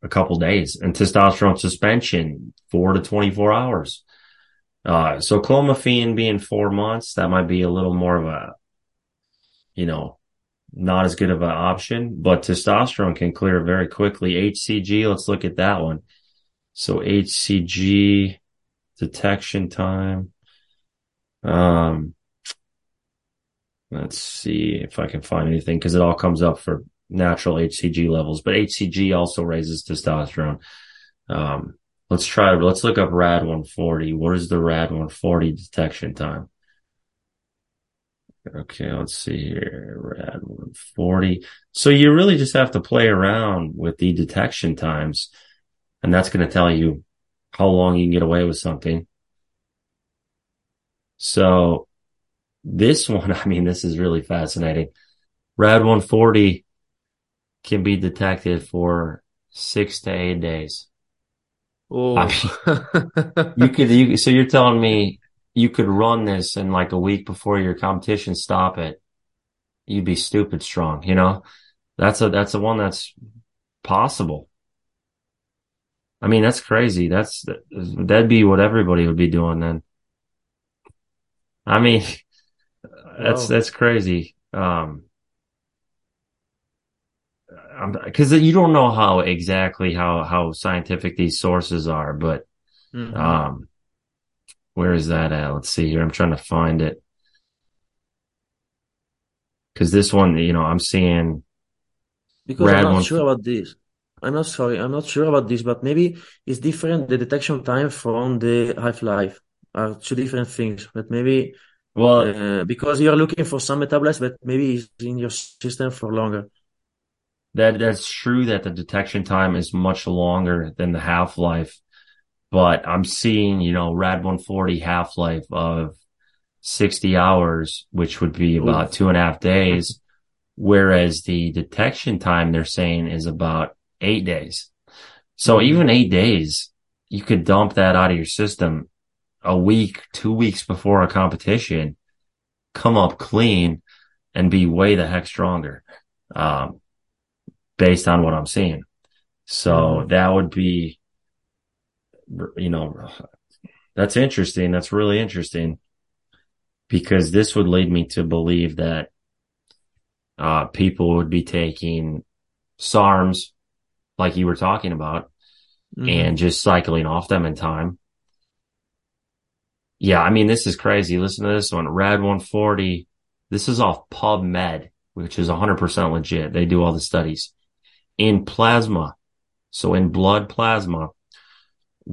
a couple days, and testosterone suspension four to twenty-four hours. Uh, so clomiphene being four months, that might be a little more of a, you know, not as good of an option, but testosterone can clear very quickly. H C G, let's look at that one. So H C G detection time. Um, let's see if I can find anything, because it all comes up for natural H C G levels, but H C G also raises testosterone. Um, let's try, let's look up RAD one forty. What is the RAD one forty detection time? Okay, let's see here. RAD one forty. So you really just have to play around with the detection times, and that's going to tell you how long you can get away with something. So this one, I mean, this is really fascinating. RAD one forty can be detected for six to eight days. Oh, I mean, you could. You, so you're telling me you could run this in like a week before your competition? Stop it. You'd be stupid strong. You know, that's a that's the one that's possible. I mean, that's crazy. That's that'd be what everybody would be doing then. I mean, that's oh. that's crazy. Um. Because you don't know how exactly how, how scientific these sources are, but mm-hmm. um, Where is that at? Let's see here. I'm trying to find it. Because this one, you know, I'm seeing. Because I'm not sure about this. I'm not sorry. I'm not sure about this, but maybe it's different. The detection time from the half-life are two different things. But maybe, well, uh, because you're looking for some metabolites, but maybe it's in your system for longer. That that's true. That the detection time is much longer than the half-life. But I'm seeing, you know, R A D one forty half-life of sixty hours, which would be about two and a half days. Whereas the detection time they're saying is about eight days. So even eight days, you could dump that out of your system a week, two weeks before a competition, come up clean and be way the heck stronger, um, based on what I'm seeing. So that would be, you know, that's interesting. That's really interesting, because this would lead me to believe that, uh, people would be taking SARMs like you were talking about, mm-hmm. and just cycling off them in time. Yeah. I mean, this is crazy. Listen to this one. R A D one forty. This is off PubMed, which is one hundred percent legit. They do all the studies in plasma. So in blood plasma,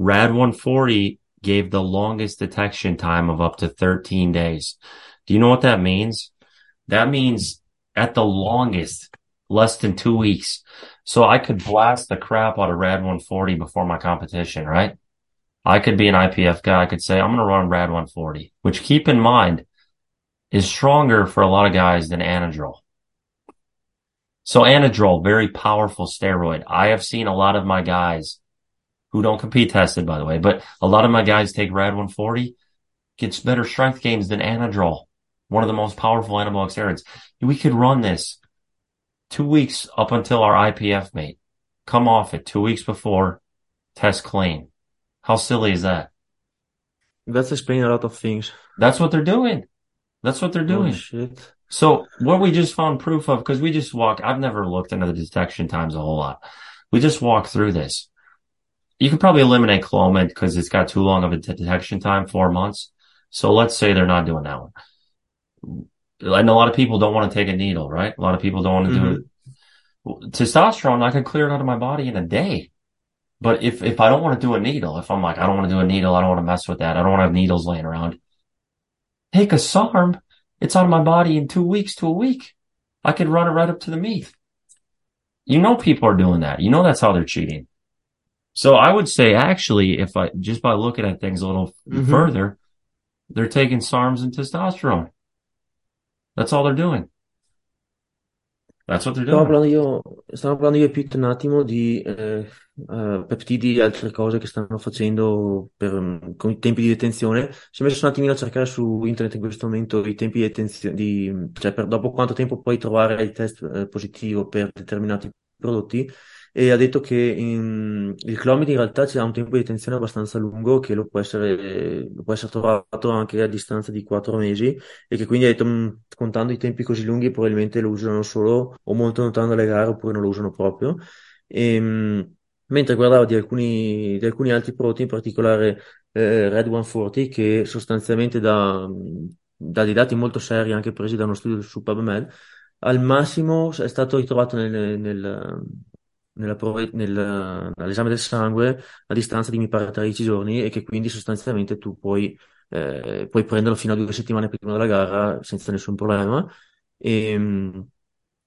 R A D one forty gave the longest detection time of up to thirteen days. Do you know what that means? That means at the longest, less than two weeks. So I could blast the crap out of R A D one forty before my competition, right? I could be an I P F guy. I could say, I'm going to run R A D one forty, which, keep in mind, is stronger for a lot of guys than Anadrol. So Anadrol, very powerful steroid. I have seen a lot of my guys who don't compete tested, by the way, but a lot of my guys take R A D one forty, gets better strength gains than Anadrol, one of the most powerful anabolic steroids. We could run this two weeks up until our I P F mate, come off it two weeks before, test clean. How silly is that? That's explaining a lot of things. That's what they're doing. That's what they're doing. Oh, shit. So what we just found proof of, because we just walk, I've never looked into the detection times a whole lot. We just walked through this. You could probably eliminate Clomid because it's got too long of a detection time, four months. So let's say they're not doing that one. And a lot of people don't want to take a needle, right? A lot of people don't want to mm-hmm. do it. Testosterone, I could clear it out of my body in a day. But if, if I don't want to do a needle, if I'm like, I don't want to do a needle, I don't want to mess with that, I don't want to have needles laying around, take a SARM, it's out of my body in two weeks to a week. I could run it right up to the meat. You know people are doing that. You know that's how they're cheating. So I would say, actually, if I just by looking at things a little mm-hmm. further, they're taking SARMs and testosterone. That's all they're doing. That's what they're doing. Stavo parlando io, stavo parlando io e Pete un attimo di eh, uh, peptidi e altre cose che stanno facendo per, con i tempi di detenzione. Si è messo un attimino a cercare su internet in questo momento i tempi di detenzione, di, cioè per dopo quanto tempo puoi trovare il test eh, positivo per determinati prodotti. E ha detto che in, il Clomid in realtà c'è un tempo di detenzione abbastanza lungo, che lo può essere, lo può essere trovato anche a distanza di quattro mesi, e che quindi ha detto, mh, contando i tempi così lunghi, probabilmente lo usano solo o molto lontano dalle gare, oppure non lo usano proprio. E, mh, mentre guardavo di alcuni, di alcuni altri prodotti, in particolare eh, R A D centoquaranta, che sostanzialmente da, da dei dati molto seri, anche presi da uno studio su PubMed, al massimo è stato ritrovato nel... nel Nella prove, nel, all'esame del sangue a distanza di mi pare tredici giorni, e che quindi sostanzialmente tu puoi, eh, puoi prenderlo fino a due settimane prima della gara senza nessun problema. E,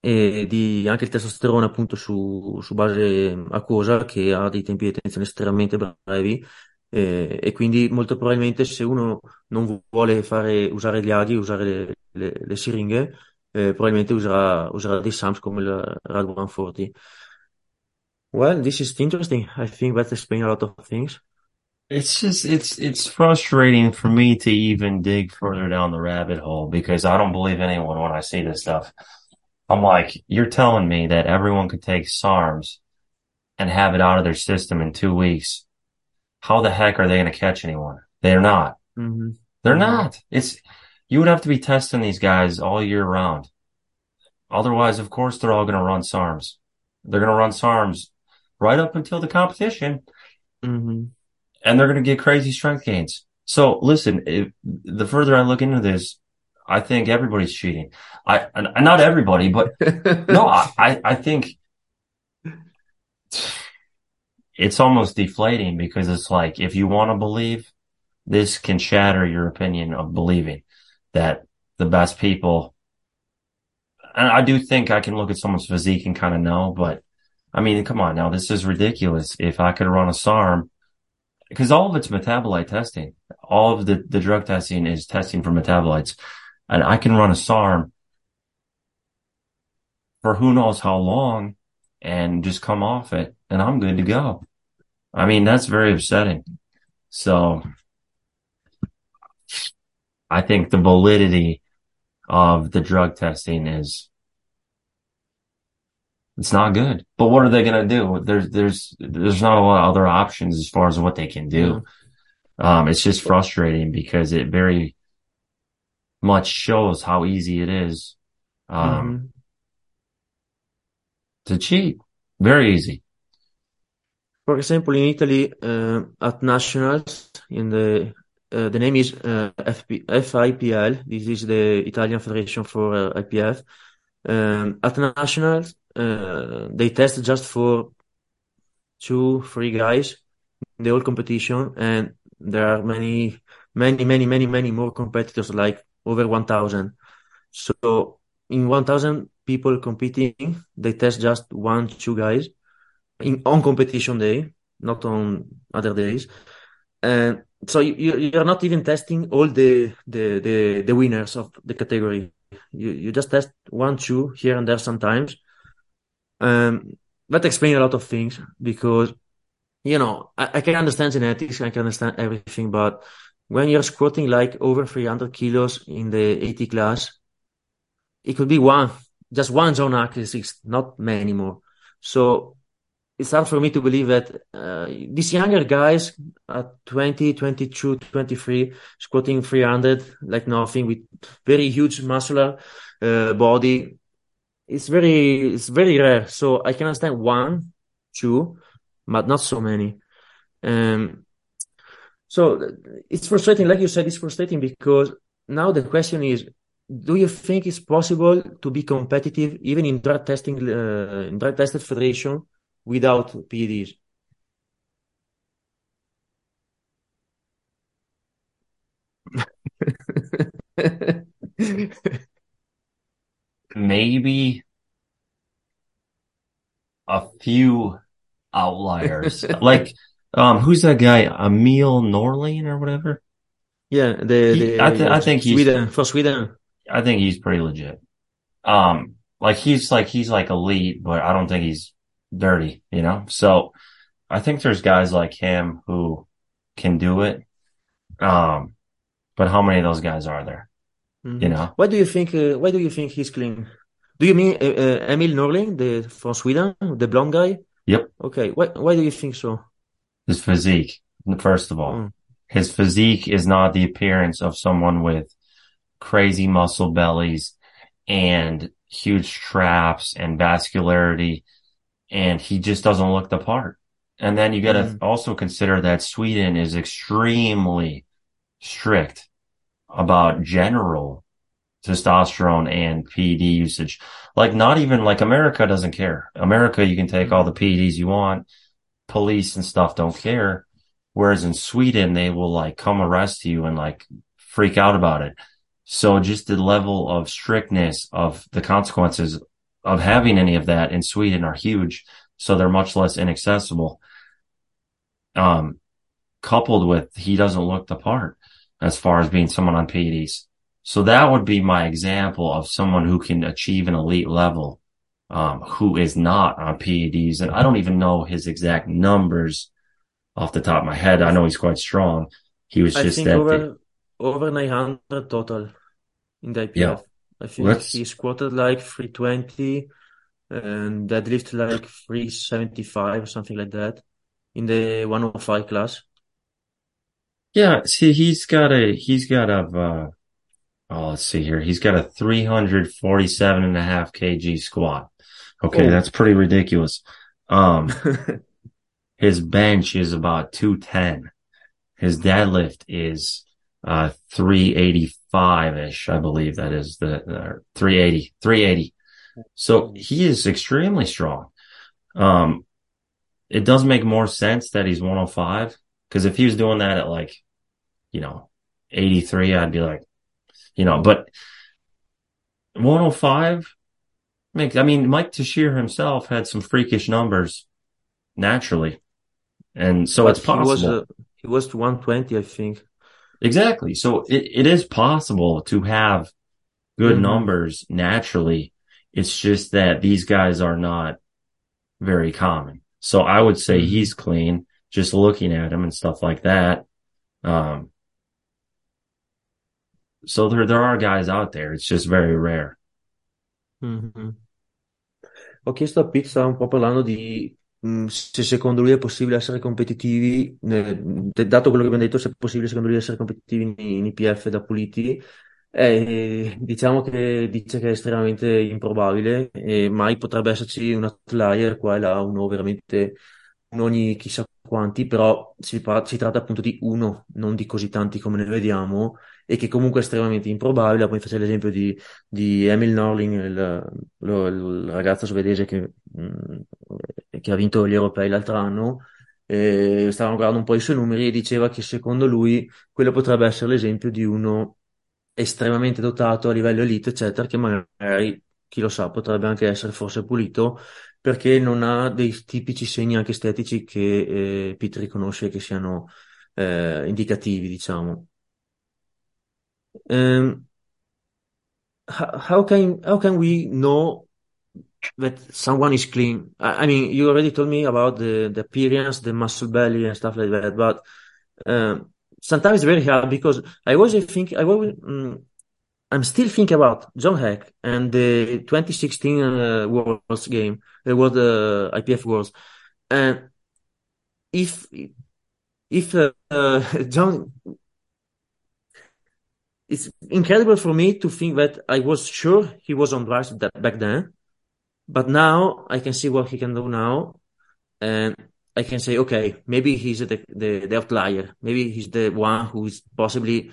e di, anche il testosterone, appunto, su, su base acquosa, che ha dei tempi di detenzione estremamente brevi, eh, e quindi molto probabilmente, se uno non vuole fare, usare gli aghi, usare le, le, le siringhe, eh, probabilmente userà, userà dei SAMs come il R A D centoquaranta. Well, this is interesting. I think that explains a lot of things. It's just, it's, it's frustrating for me to even dig further down the rabbit hole, because I don't believe anyone when I see this stuff. I'm like, you're telling me that everyone could take SARMs and have it out of their system in two weeks. How the heck are they going to catch anyone? They're not. Mm-hmm. They're not. It's, you would have to be testing these guys all year round. Otherwise, of course, they're all going to run SARMs. They're going to run SARMs right up until the competition, mm-hmm. and they're going to get crazy strength gains. So listen, if, the further I look into this, I think everybody's cheating. I, I not everybody, but no, I, I, I think it's almost deflating, because it's like, if you want to believe, this can shatter your opinion of believing that the best people. And I do think I can look at someone's physique and kind of know, but I mean, come on now, this is ridiculous. If I could run a SARM, because all of it's metabolite testing, all of the, the drug testing is testing for metabolites. And I can run a SARM for who knows how long and just come off it, and I'm good to go. I mean, that's very upsetting. So I think the validity of the drug testing is, it's not good. But what are they going to do? There's, there's, there's not a lot of other options as far as what they can do. Um, it's just frustrating, because it very much shows how easy it is, um, mm-hmm. to cheat. Very easy. For example, in Italy, uh, at nationals, in the, uh, the name is, uh, F I P L. This is the Italian Federation for uh, I P F. Um, at nationals, Uh, they test just for two, three guys in the whole competition, and there are many, many, many, many, many more competitors, like over one thousand. So in one thousand people competing, they test just one, two guys in on competition day, not on other days. And so you, you're not even testing all the, the, the, the winners of the category. You, you just test one, two here and there sometimes. Um, that explains a lot of things, because, you know, I, I can understand genetics, I can understand everything, but when you're squatting like over three hundred kilos in the eighty class, it could be one, just one zone axis, not many more. So it's hard for me to believe that uh, these younger guys at twenty, twenty-two, twenty-three, squatting three hundred like nothing, with very huge muscular uh, body. It's very, it's very rare. So I can understand one, two, but not so many. Um, so it's frustrating. Like you said, it's frustrating, because now the question is, do you think it's possible to be competitive even in drug testing, uh, in drug tested federation without P E Ds? Maybe a few outliers. Like, um, who's that guy? Emil Norling or whatever? Yeah, the, he, the I, th- I think Sweden, he's for Sweden. I think he's pretty legit. Um, like he's like he's like elite, but I don't think he's dirty, you know. So I think there's guys like him who can do it. Um, but how many of those guys are there? You know, why do you think? Uh, why do you think he's clean? Do you mean uh, uh, Emil Norling, the from Sweden, the blonde guy? Yep. Okay. Why? Why do you think so? His physique, first of all, mm. his physique is not the appearance of someone with crazy muscle bellies and huge traps and vascularity, and he just doesn't look the part. And then you got to mm. also consider that Sweden is extremely strict about general testosterone and P E D usage. Like, not even like America doesn't care. America, you can take all the P E Ds you want. Police and stuff don't care. Whereas in Sweden, they will like come arrest you and like freak out about it. So just the level of strictness of the consequences of having any of that in Sweden are huge. So they're much less inaccessible. Um, coupled with he doesn't look the part as far as being someone on P E Ds. So that would be my example of someone who can achieve an elite level, um, who is not on P E Ds. And I don't even know his exact numbers off the top of my head. I know he's quite strong. He was I just think that over, the... over nine hundred total in the I P F. Yeah. I think Let's... he squatted like three twenty and deadlift like three seventy-five or something like that in the one oh five class. Yeah, see, he's got a, he's got a, uh, oh, let's see here. He's got a three forty-seven and a half kilogram squat. Okay. Oh. That's pretty ridiculous. Um, his bench is about two ten. His deadlift is uh three eighty-five-ish, I believe that is the uh, three eighty. So he is extremely strong. Um, it does make more sense that he's one oh five, because if he was doing that at like, you know, eighty-three, I'd be like, you know, but one oh five makes, I mean, Mike Tuchscherer himself had some freakish numbers naturally. And so but it's possible. He was, uh, he was to one twenty, I think. Exactly. So it, it is possible to have good mm-hmm. numbers naturally. It's just that these guys are not very common. So I would say he's clean, just looking at him and stuff like that. Um, so there, there are guys out there. It's just very rare. Mm-hmm. Ho chiesto a Pete, stavamo proprio parlando di mh, se secondo lui è possibile essere competitivi, nel, dato quello che abbiamo detto, se è possibile secondo lui essere competitivi in I P F da puliti. Eh, diciamo che dice che è estremamente improbabile, eh, mai potrebbe esserci un outlier qua e là, uno veramente, in ogni chissà quanti, però si, par- si tratta appunto di uno, non di così tanti come ne vediamo, e che comunque è estremamente improbabile. Poi faccio l'esempio di, di Emil Norling, il, lo, il ragazzo svedese che, mh, che ha vinto gli europei l'altro anno. Eh, stavamo guardando un po' i suoi numeri e diceva che secondo lui quello potrebbe essere l'esempio di uno estremamente dotato a livello elite, eccetera, che magari, chi lo sa, potrebbe anche essere forse pulito, perché non ha dei tipici segni anche estetici che eh, Pete riconosce che siano eh, indicativi, diciamo. Um, how can how can we know that someone is clean? I, I mean, you already told me about the, the appearance, the muscle belly and stuff like that, but um, sometimes it's very hard, because I always think, I always, um, I'm still thinking about John Hack and the twenty sixteen uh, Worlds game, the World uh, I P F Worlds, and if if uh, uh, John, it's incredible for me to think that I was sure he was on drugs that back then, but now I can see what he can do now, and I can say, okay, maybe he's the, the, the outlier. Maybe he's the one who is possibly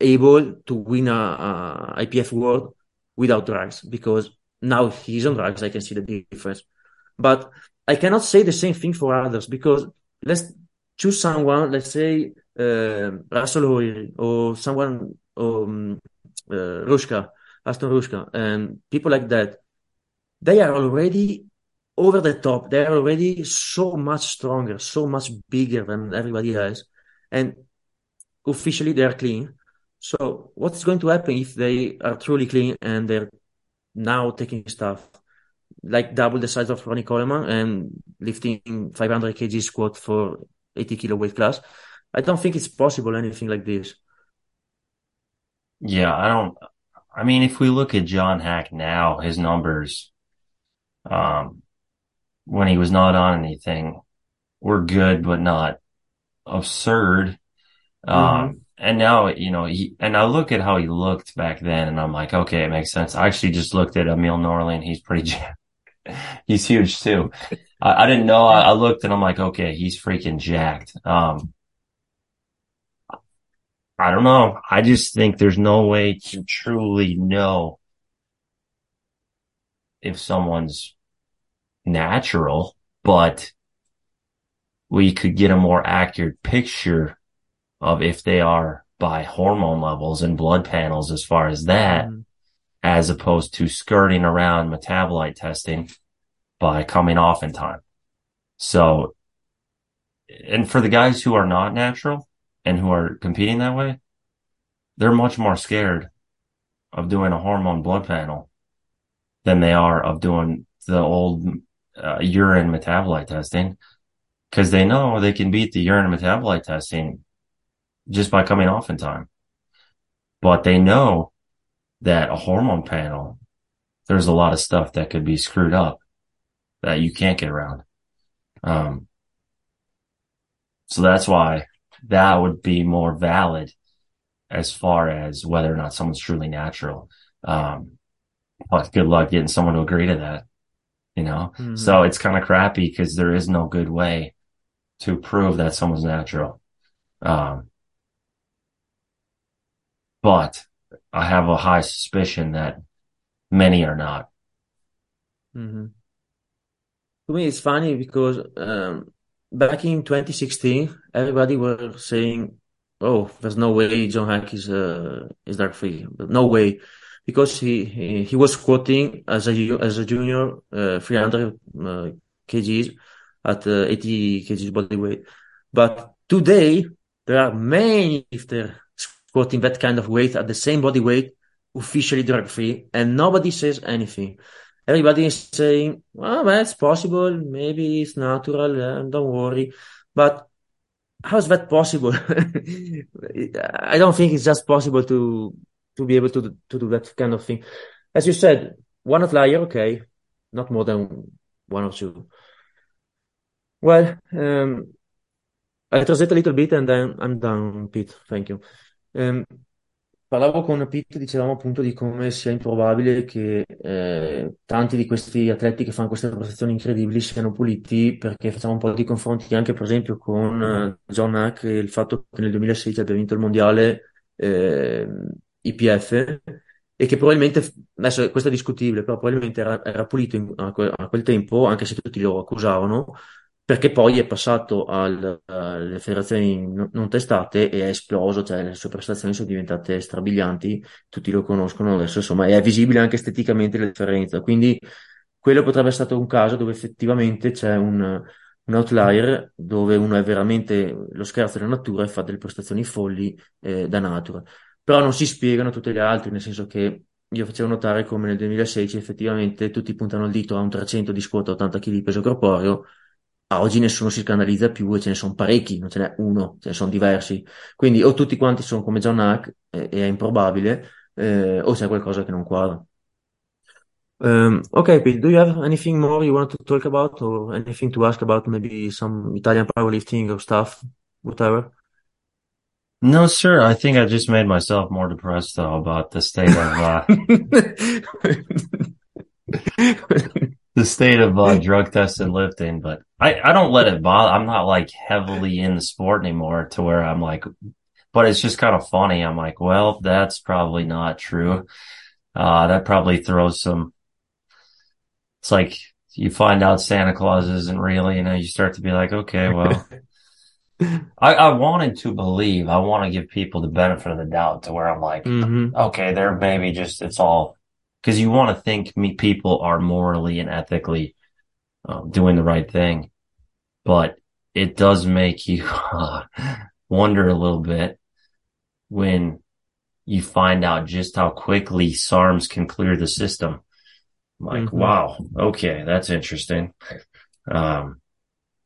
able to win a, a I P F world without drugs, because now he's on drugs. I can see the difference, but I cannot say the same thing for others, because let's choose someone, let's say uh, Russell Orhii or someone, um, uh, Rushka, Aston Rushka, and people like that. They are already over the top. They are already so much stronger, so much bigger than everybody else, and officially they are clean. So what's going to happen if they are truly clean and they're now taking stuff like double the size of Ronnie Coleman and lifting five hundred kilograms squat for eighty kilo weight class? I don't think it's possible anything like this. Yeah, I don't. I mean, if we look at John Hack now, his numbers, um, when he was not on anything, were good but not absurd. Mm-hmm. Um, and now, you know, he, and I look at how he looked back then and I'm like, okay, it makes sense. I actually just looked at Emil Norling. He's pretty, jacked. He's huge too. I, I didn't know. I, I looked and I'm like, okay, he's freaking jacked. Um, I don't know. I just think there's no way to truly know if someone's natural, but we could get a more accurate picture of if they are by hormone levels and blood panels as far as that, mm. as opposed to skirting around metabolite testing by coming off in time. So, and for the guys who are not natural and who are competing that way, they're much more scared of doing a hormone blood panel than they are of doing the old uh, urine metabolite testing, because they know they can beat the urine metabolite testing just by coming off in time. But they know that a hormone panel, there's a lot of stuff that could be screwed up that you can't get around. Um, so that's why that would be more valid as far as whether or not someone's truly natural. Um, but good luck getting someone to agree to that, you know? Mm-hmm. So it's kind of crappy because there is no good way to prove that someone's natural. Um, but I have a high suspicion that many are not. Mm-hmm. To me, it's funny because um, back in twenty sixteen, everybody was saying, "Oh, there's no way John Hack is uh, is dark free. No way," because he, he, he was squatting as a as a junior uh, three hundred uh, kgs at uh, eighty kgs body weight. But today there are many, if they're squatting that kind of weight at the same body weight, officially drug free, and nobody says anything. Everybody is saying, "Well, that's possible. Maybe it's natural. Yeah, don't worry." But how is that possible? I don't think it's just possible to to be able to to do that kind of thing. As you said, one outlier, okay, not more than one or two. Well, um, I translate a little bit and then I'm done, Pete. Thank you. Um, Parlavo con Pete, dicevamo appunto di come sia improbabile che eh, tanti di questi atleti che fanno queste prestazioni incredibili siano puliti, perché facciamo un po' di confronti anche per esempio con uh, John Hack e il fatto che nel duemilasedici abbia vinto il mondiale eh, I P F, e che probabilmente, adesso questo è discutibile, però probabilmente era, era pulito in, a, quel, a quel tempo, anche se tutti lo accusavano, perché poi è passato al, alle federazioni non testate e è esploso, cioè le sue prestazioni sono diventate strabilianti, tutti lo conoscono adesso, insomma è visibile anche esteticamente la differenza, quindi quello potrebbe essere stato un caso dove effettivamente c'è un, un outlier, dove uno è veramente lo scherzo della natura e fa delle prestazioni folli eh, da natura, però non si spiegano tutte le altre, nel senso che io facevo notare come nel duemilasedici effettivamente tutti puntano il dito a un trecento di squat a ottanta chilogrammi di peso corporeo. Oggi nessuno si scandalizza più e ce ne sono parecchi, non ce n'è uno, ce ne sono diversi. Quindi o tutti quanti sono come John Hack, e è improbabile, eh, o c'è qualcosa che non quadra. Um, ok, Pete, do you have anything more you want to talk about or anything to ask about maybe some Italian powerlifting or stuff, whatever? No, sir. I think I just made myself more depressed though about the state of... Uh... the state of uh, drug tests and lifting, but I, I don't let it bother. I'm not like heavily in the sport anymore to where I'm like, but it's just kind of funny. I'm like, well, that's probably not true. Uh, that probably throws some, it's like you find out Santa Claus isn't really, you know, you start to be like, okay, well, I, I wanted to believe, I want to give people the benefit of the doubt to where I'm like, mm-hmm. okay, they're maybe just, it's all, because you want to think me, people are morally and ethically uh, doing the right thing. But it does make you uh, wonder a little bit when you find out just how quickly SARMs can clear the system. I'm like, mm-hmm. wow, okay, that's interesting. Um,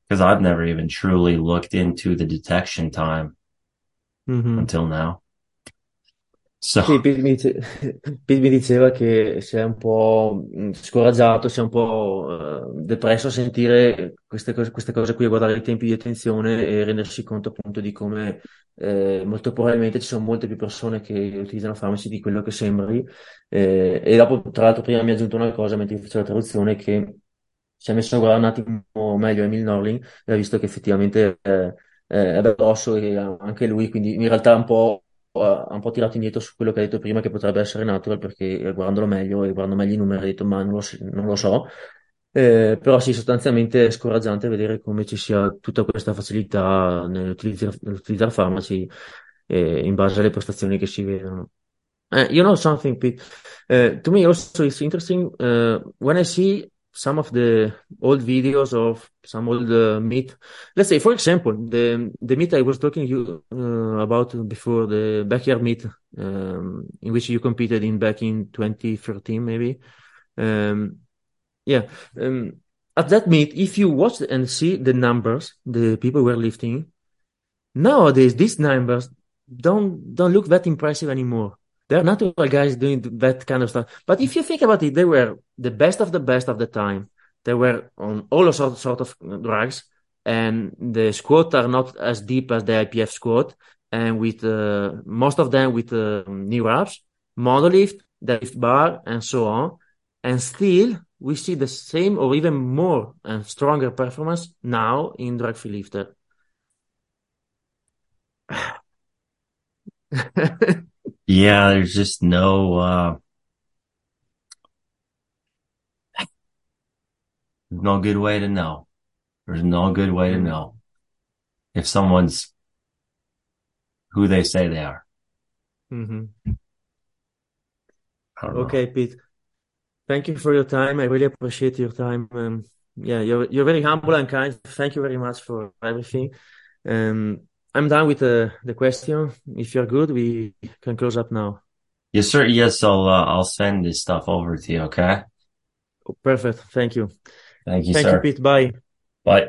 because I've never even truly looked into the detection time mm-hmm. until now. So. Sì, Pete mi, dice... Pete mi diceva che si è un po' scoraggiato, si è un po' uh, depresso a sentire queste cose, queste cose qui, a guardare i tempi di attenzione e rendersi conto appunto di come eh, molto probabilmente ci sono molte più persone che utilizzano farmaci di quello che sembri. Eh, e dopo, tra l'altro, prima mi ha aggiunto una cosa mentre facevo la traduzione, che si è messo a guardare un attimo meglio Emil Norling e ha visto che effettivamente eh, eh, è grosso e anche lui, quindi in realtà è un po'... ha un po' tirato indietro su quello che ha detto prima, che potrebbe essere natural, perché guardandolo meglio e guardando meglio i numeri ha detto ma non lo, non lo so, eh, però sì, sostanzialmente è scoraggiante vedere come ci sia tutta questa facilità nell'utilizzare, nell'utilizzare farmaci eh, in base alle prestazioni che si vedono. Uh, you know something, Pete? Uh, to me also it's interesting uh, when I see some of the old videos of some old uh, meet. Let's say, for example, the the meet I was talking to you uh, about before, the backyard meet, um, in which you competed in back in twenty thirteen, maybe. Um, yeah. Um, at that meet, if you watch and see the numbers the people were lifting, nowadays these numbers don't don't look that impressive anymore. They're natural guys doing that kind of stuff. But if you think about it, they were the best of the best of the time. They were on all sorts sort of drugs, and the squats are not as deep as the I P F squat, and with uh, most of them with uh, knee wraps, monolift, deadlift bar, and so on. And still, we see the same or even more and stronger performance now in drug free lifter. Yeah, there's just no uh, no good way to know. There's no good way to know if someone's who they say they are. Mm-hmm. Okay, Pete. Thank you for your time. I really appreciate your time. Um, yeah, you're you're very humble and kind. Thank you very much for everything. Um, I'm done with the the question. If you're good, we can close up now. Yes, sir. Yes, I'll uh, I'll send this stuff over to you. Okay. Perfect. Thank you. Thank you, Thank sir. Thank you, Pete. Bye. Bye.